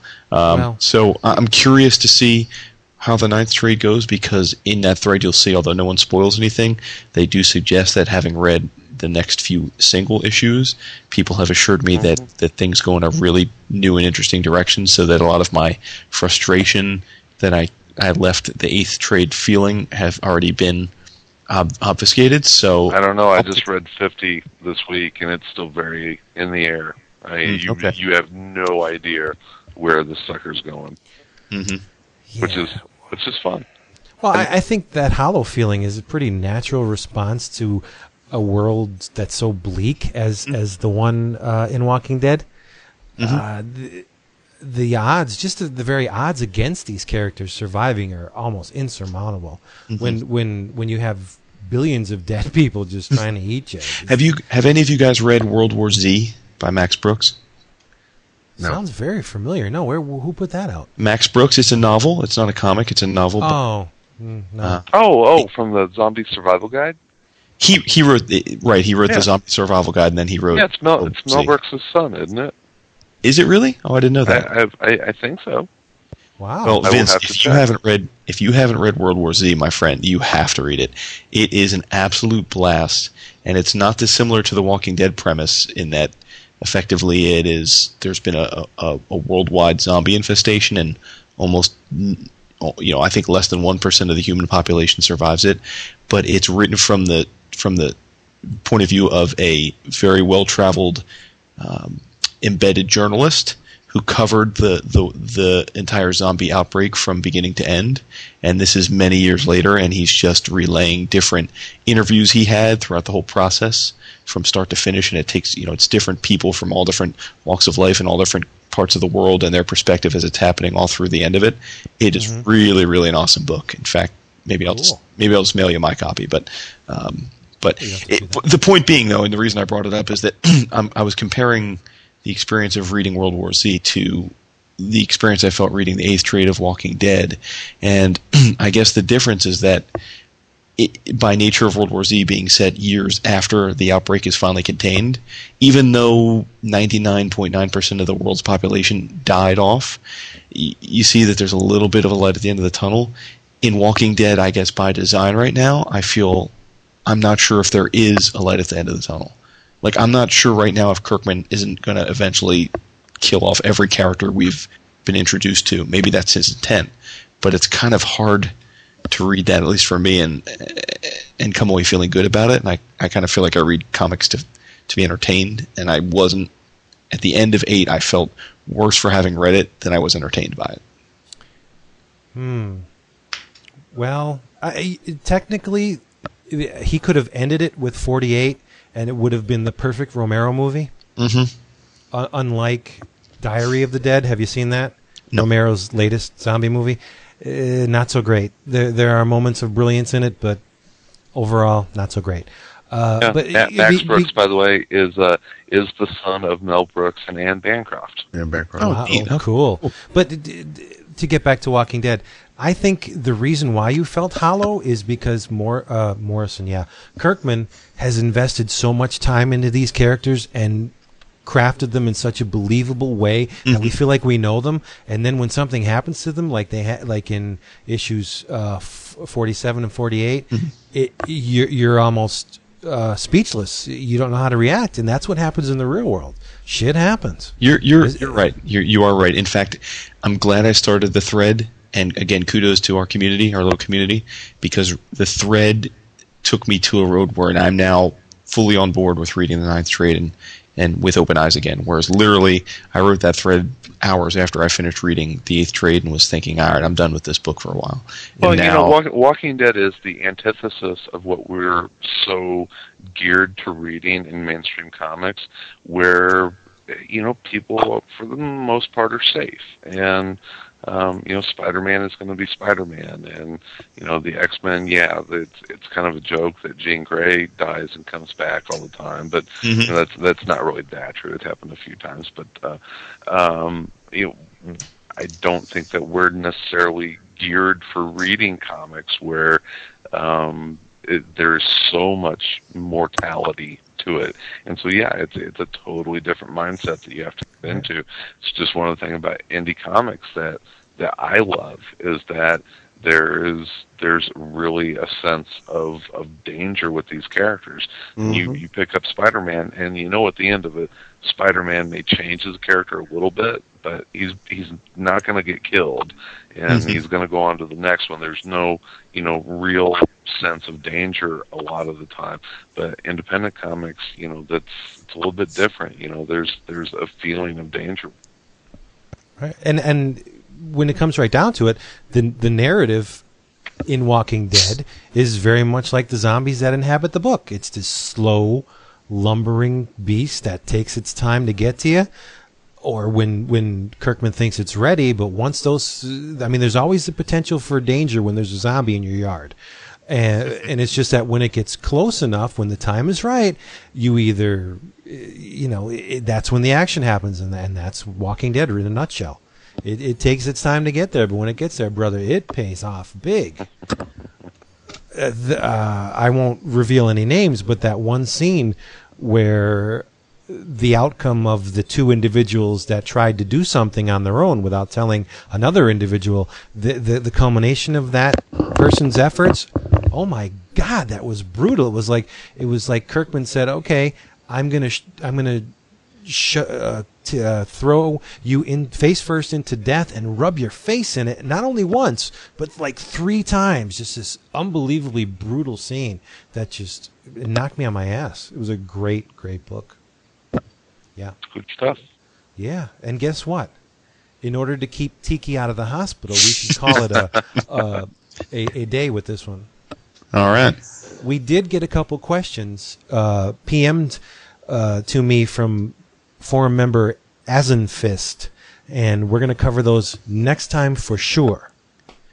So I'm curious to see how the 9th trade goes, because in that thread you'll see, although no one spoils anything, they do suggest that having read the next few single issues, people have assured me that things go in a really new and interesting direction, so that a lot of my frustration that I left the 8th trade feeling have already been obfuscated. So I don't know. I just read 50 this week, and it's still very in the air. You have no idea where the sucker's going, which is fun. Well, I think that hollow feeling is a pretty natural response to a world that's so bleak as the one in Walking Dead. The odds, just the very odds against these characters surviving are almost insurmountable. When you have billions of dead people just trying to eat you. Have any of you guys read World War Z by Max Brooks? No. Sounds very familiar. No, who put that out? Max Brooks. It's a novel. It's not a comic. It's a novel. Oh, no. From the Zombie Survival Guide. He wrote the Zombie Survival Guide, and then he wrote. Yeah, it's Mel Brooks' son, isn't it? Is it really? Oh, I didn't know that. I think so. Wow. Well, Vince, if you haven't read World War Z, my friend, you have to read it. It is an absolute blast, and it's not dissimilar to the Walking Dead premise in that effectively it is. There's been a worldwide zombie infestation, and I think less than 1% of the human population survives it. But it's written from the point of view of a very well traveled, embedded journalist who covered the entire zombie outbreak from beginning to end, and this is many years later, and he's just relaying different interviews he had throughout the whole process from start to finish, and it takes it's different people from all different walks of life and all different parts of the world and their perspective as it's happening all through the end of it. It is really, really an awesome book. In fact, maybe I'll just mail you my copy, but the point being, though, and the reason I brought it up is that I was comparing the experience of reading World War Z to the experience I felt reading the 8th trade of Walking Dead. And I guess the difference is that it, by nature of World War Z being set years after the outbreak is finally contained, even though 99.9% of the world's population died off, you see that there's a little bit of a light at the end of the tunnel. In Walking Dead, I guess by design right now, I'm not sure if there is a light at the end of the tunnel. Like, I'm not sure right now if Kirkman isn't going to eventually kill off every character we've been introduced to. Maybe that's his intent, but it's kind of hard to read that, at least for me, and come away feeling good about it. And I kind of feel like I read comics to be entertained, and I wasn't. At the end of 8, I felt worse for having read it than I was entertained by it. Well, technically, he could have ended it with 48, and it would have been the perfect Romero movie. Mm-hmm. Unlike Diary of the Dead, have you seen that? No. Romero's latest zombie movie. Not so great. There are moments of brilliance in it, but overall, not so great. But Max Brooks, by the way, is the son of Mel Brooks and Anne Bancroft. Anne Bancroft. Oh, cool. But to get back to Walking Dead, I think the reason why you felt hollow is because Kirkman has invested so much time into these characters and crafted them in such a believable way that we feel like we know them, and then when something happens to them, like they like in issues 47 and 48, you're almost speechless. You don't know how to react, and that's what happens in the real world. Shit happens. You're right. You are right. In fact, I'm glad I started the thread, and again, kudos to our community, our little community, because the thread took me to a road where I'm now fully on board with reading the Ninth Trade and with open eyes again, whereas literally I wrote that thread hours after I finished reading The Eighth Trade and was thinking, all right, I'm done with this book for a while. Well, and now, you know, Walking Dead is the antithesis of what we're so geared to reading in mainstream comics, where, you know, people for the most part are safe. And, you know, Spider-Man is going to be Spider-Man. And, you know, the X-Men, it's kind of a joke that Jean Grey dies and comes back all the time. But you know, that's not really that true. It's happened a few times. But, you know, I don't think that we're necessarily geared for reading comics where there's so much mortality to it. And so, yeah, it's a totally different mindset that you have to get into. It's just one of the things about indie comics that I love is that there's really a sense of danger with these characters. You pick up Spider-Man, and you know at the end of it, Spider-Man may change his character a little bit, but he's not going to get killed, and he's going to go on to the next one. There's no, you know, real sense of danger a lot of the time. But independent comics, you know, it's a little bit different. You know, there's a feeling of danger. Right, and when it comes right down to it, the narrative in Walking Dead is very much like the zombies that inhabit the book. It's this slow, lumbering beast that takes its time to get to you. Or when Kirkman thinks it's ready, but once there's always the potential for danger when there's a zombie in your yard. And it's just that when it gets close enough, when the time is right, you either, you know, that's when the action happens, and that's Walking Dead in a nutshell. It takes its time to get there, but when it gets there, brother, it pays off big. I won't reveal any names, but that one scene where the outcome of the two individuals that tried to do something on their own without telling another individual, the culmination of that person's efforts, oh my God, that was brutal. It was like Kirkman said, okay, I'm gonna throw you in face first into death and rub your face in it, not only once but like 3 times. Just this unbelievably brutal scene that just knocked me on my ass. It was a great book. Yeah. Good stuff. Yeah, and guess what? In order to keep Tiki out of the hospital, we should call it a day with this one. All right. We did get a couple questions PM'd to me from forum member Asenfist, and we're going to cover those next time for sure.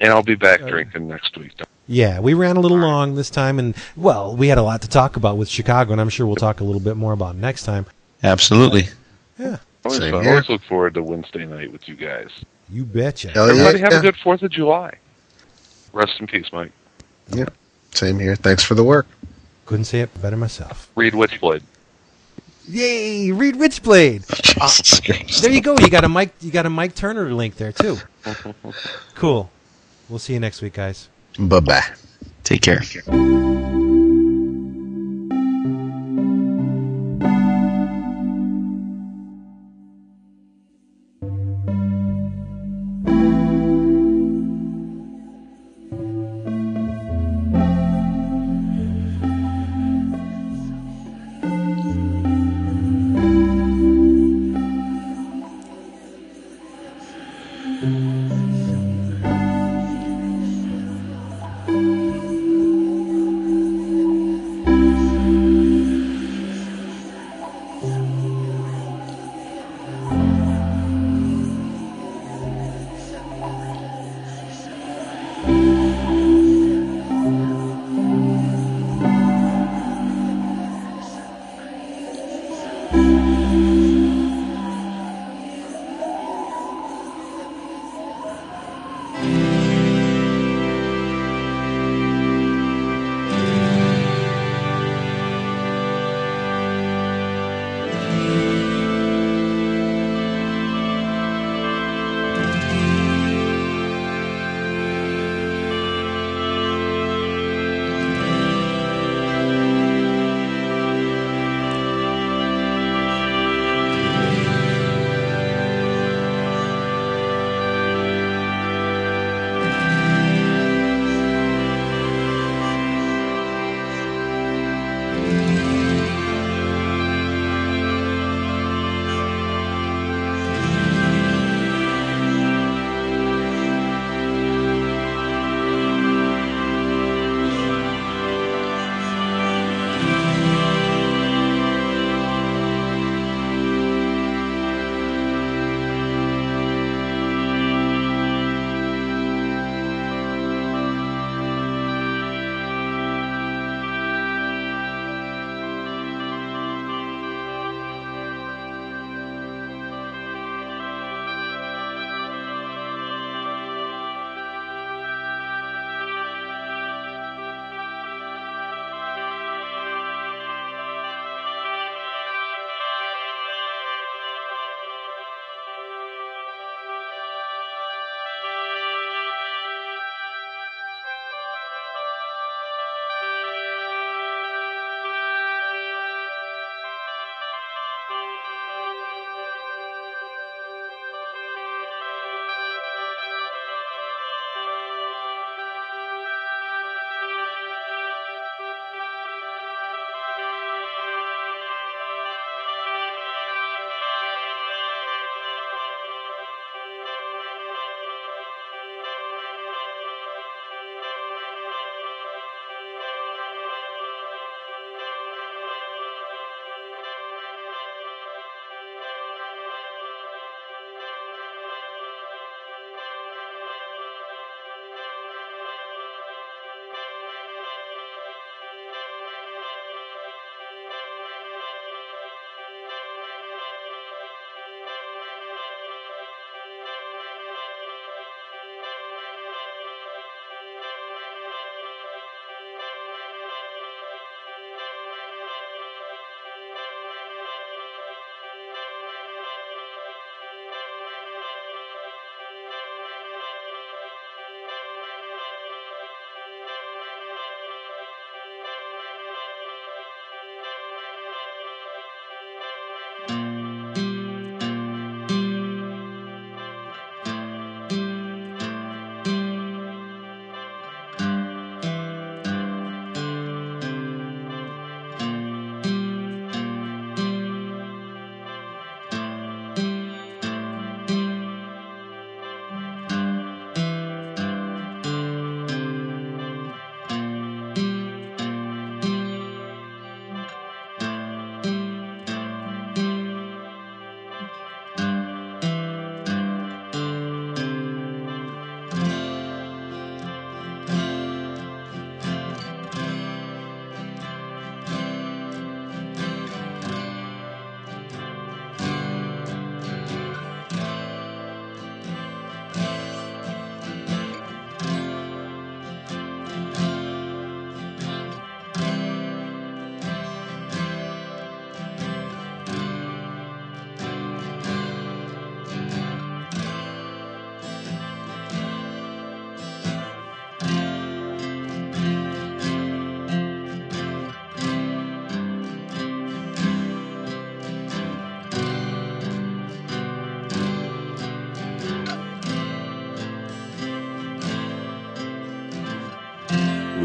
And I'll be back drinking next week. Yeah, we ran a little long this time, and, well, we had a lot to talk about with Chicago, and I'm sure we'll talk a little bit more about next time. Absolutely. Yeah. I always look forward to Wednesday night with you guys. You betcha. Everybody have a good 4th of July. Rest in peace, Mike. Yep. Same here. Thanks for the work. Couldn't say it better myself. Read Witchblade. Yay! Read Witchblade. There you go. You got a Mike Turner link there too. Cool. We'll see you next week, guys. Bye bye. Take care. Take care.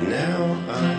now I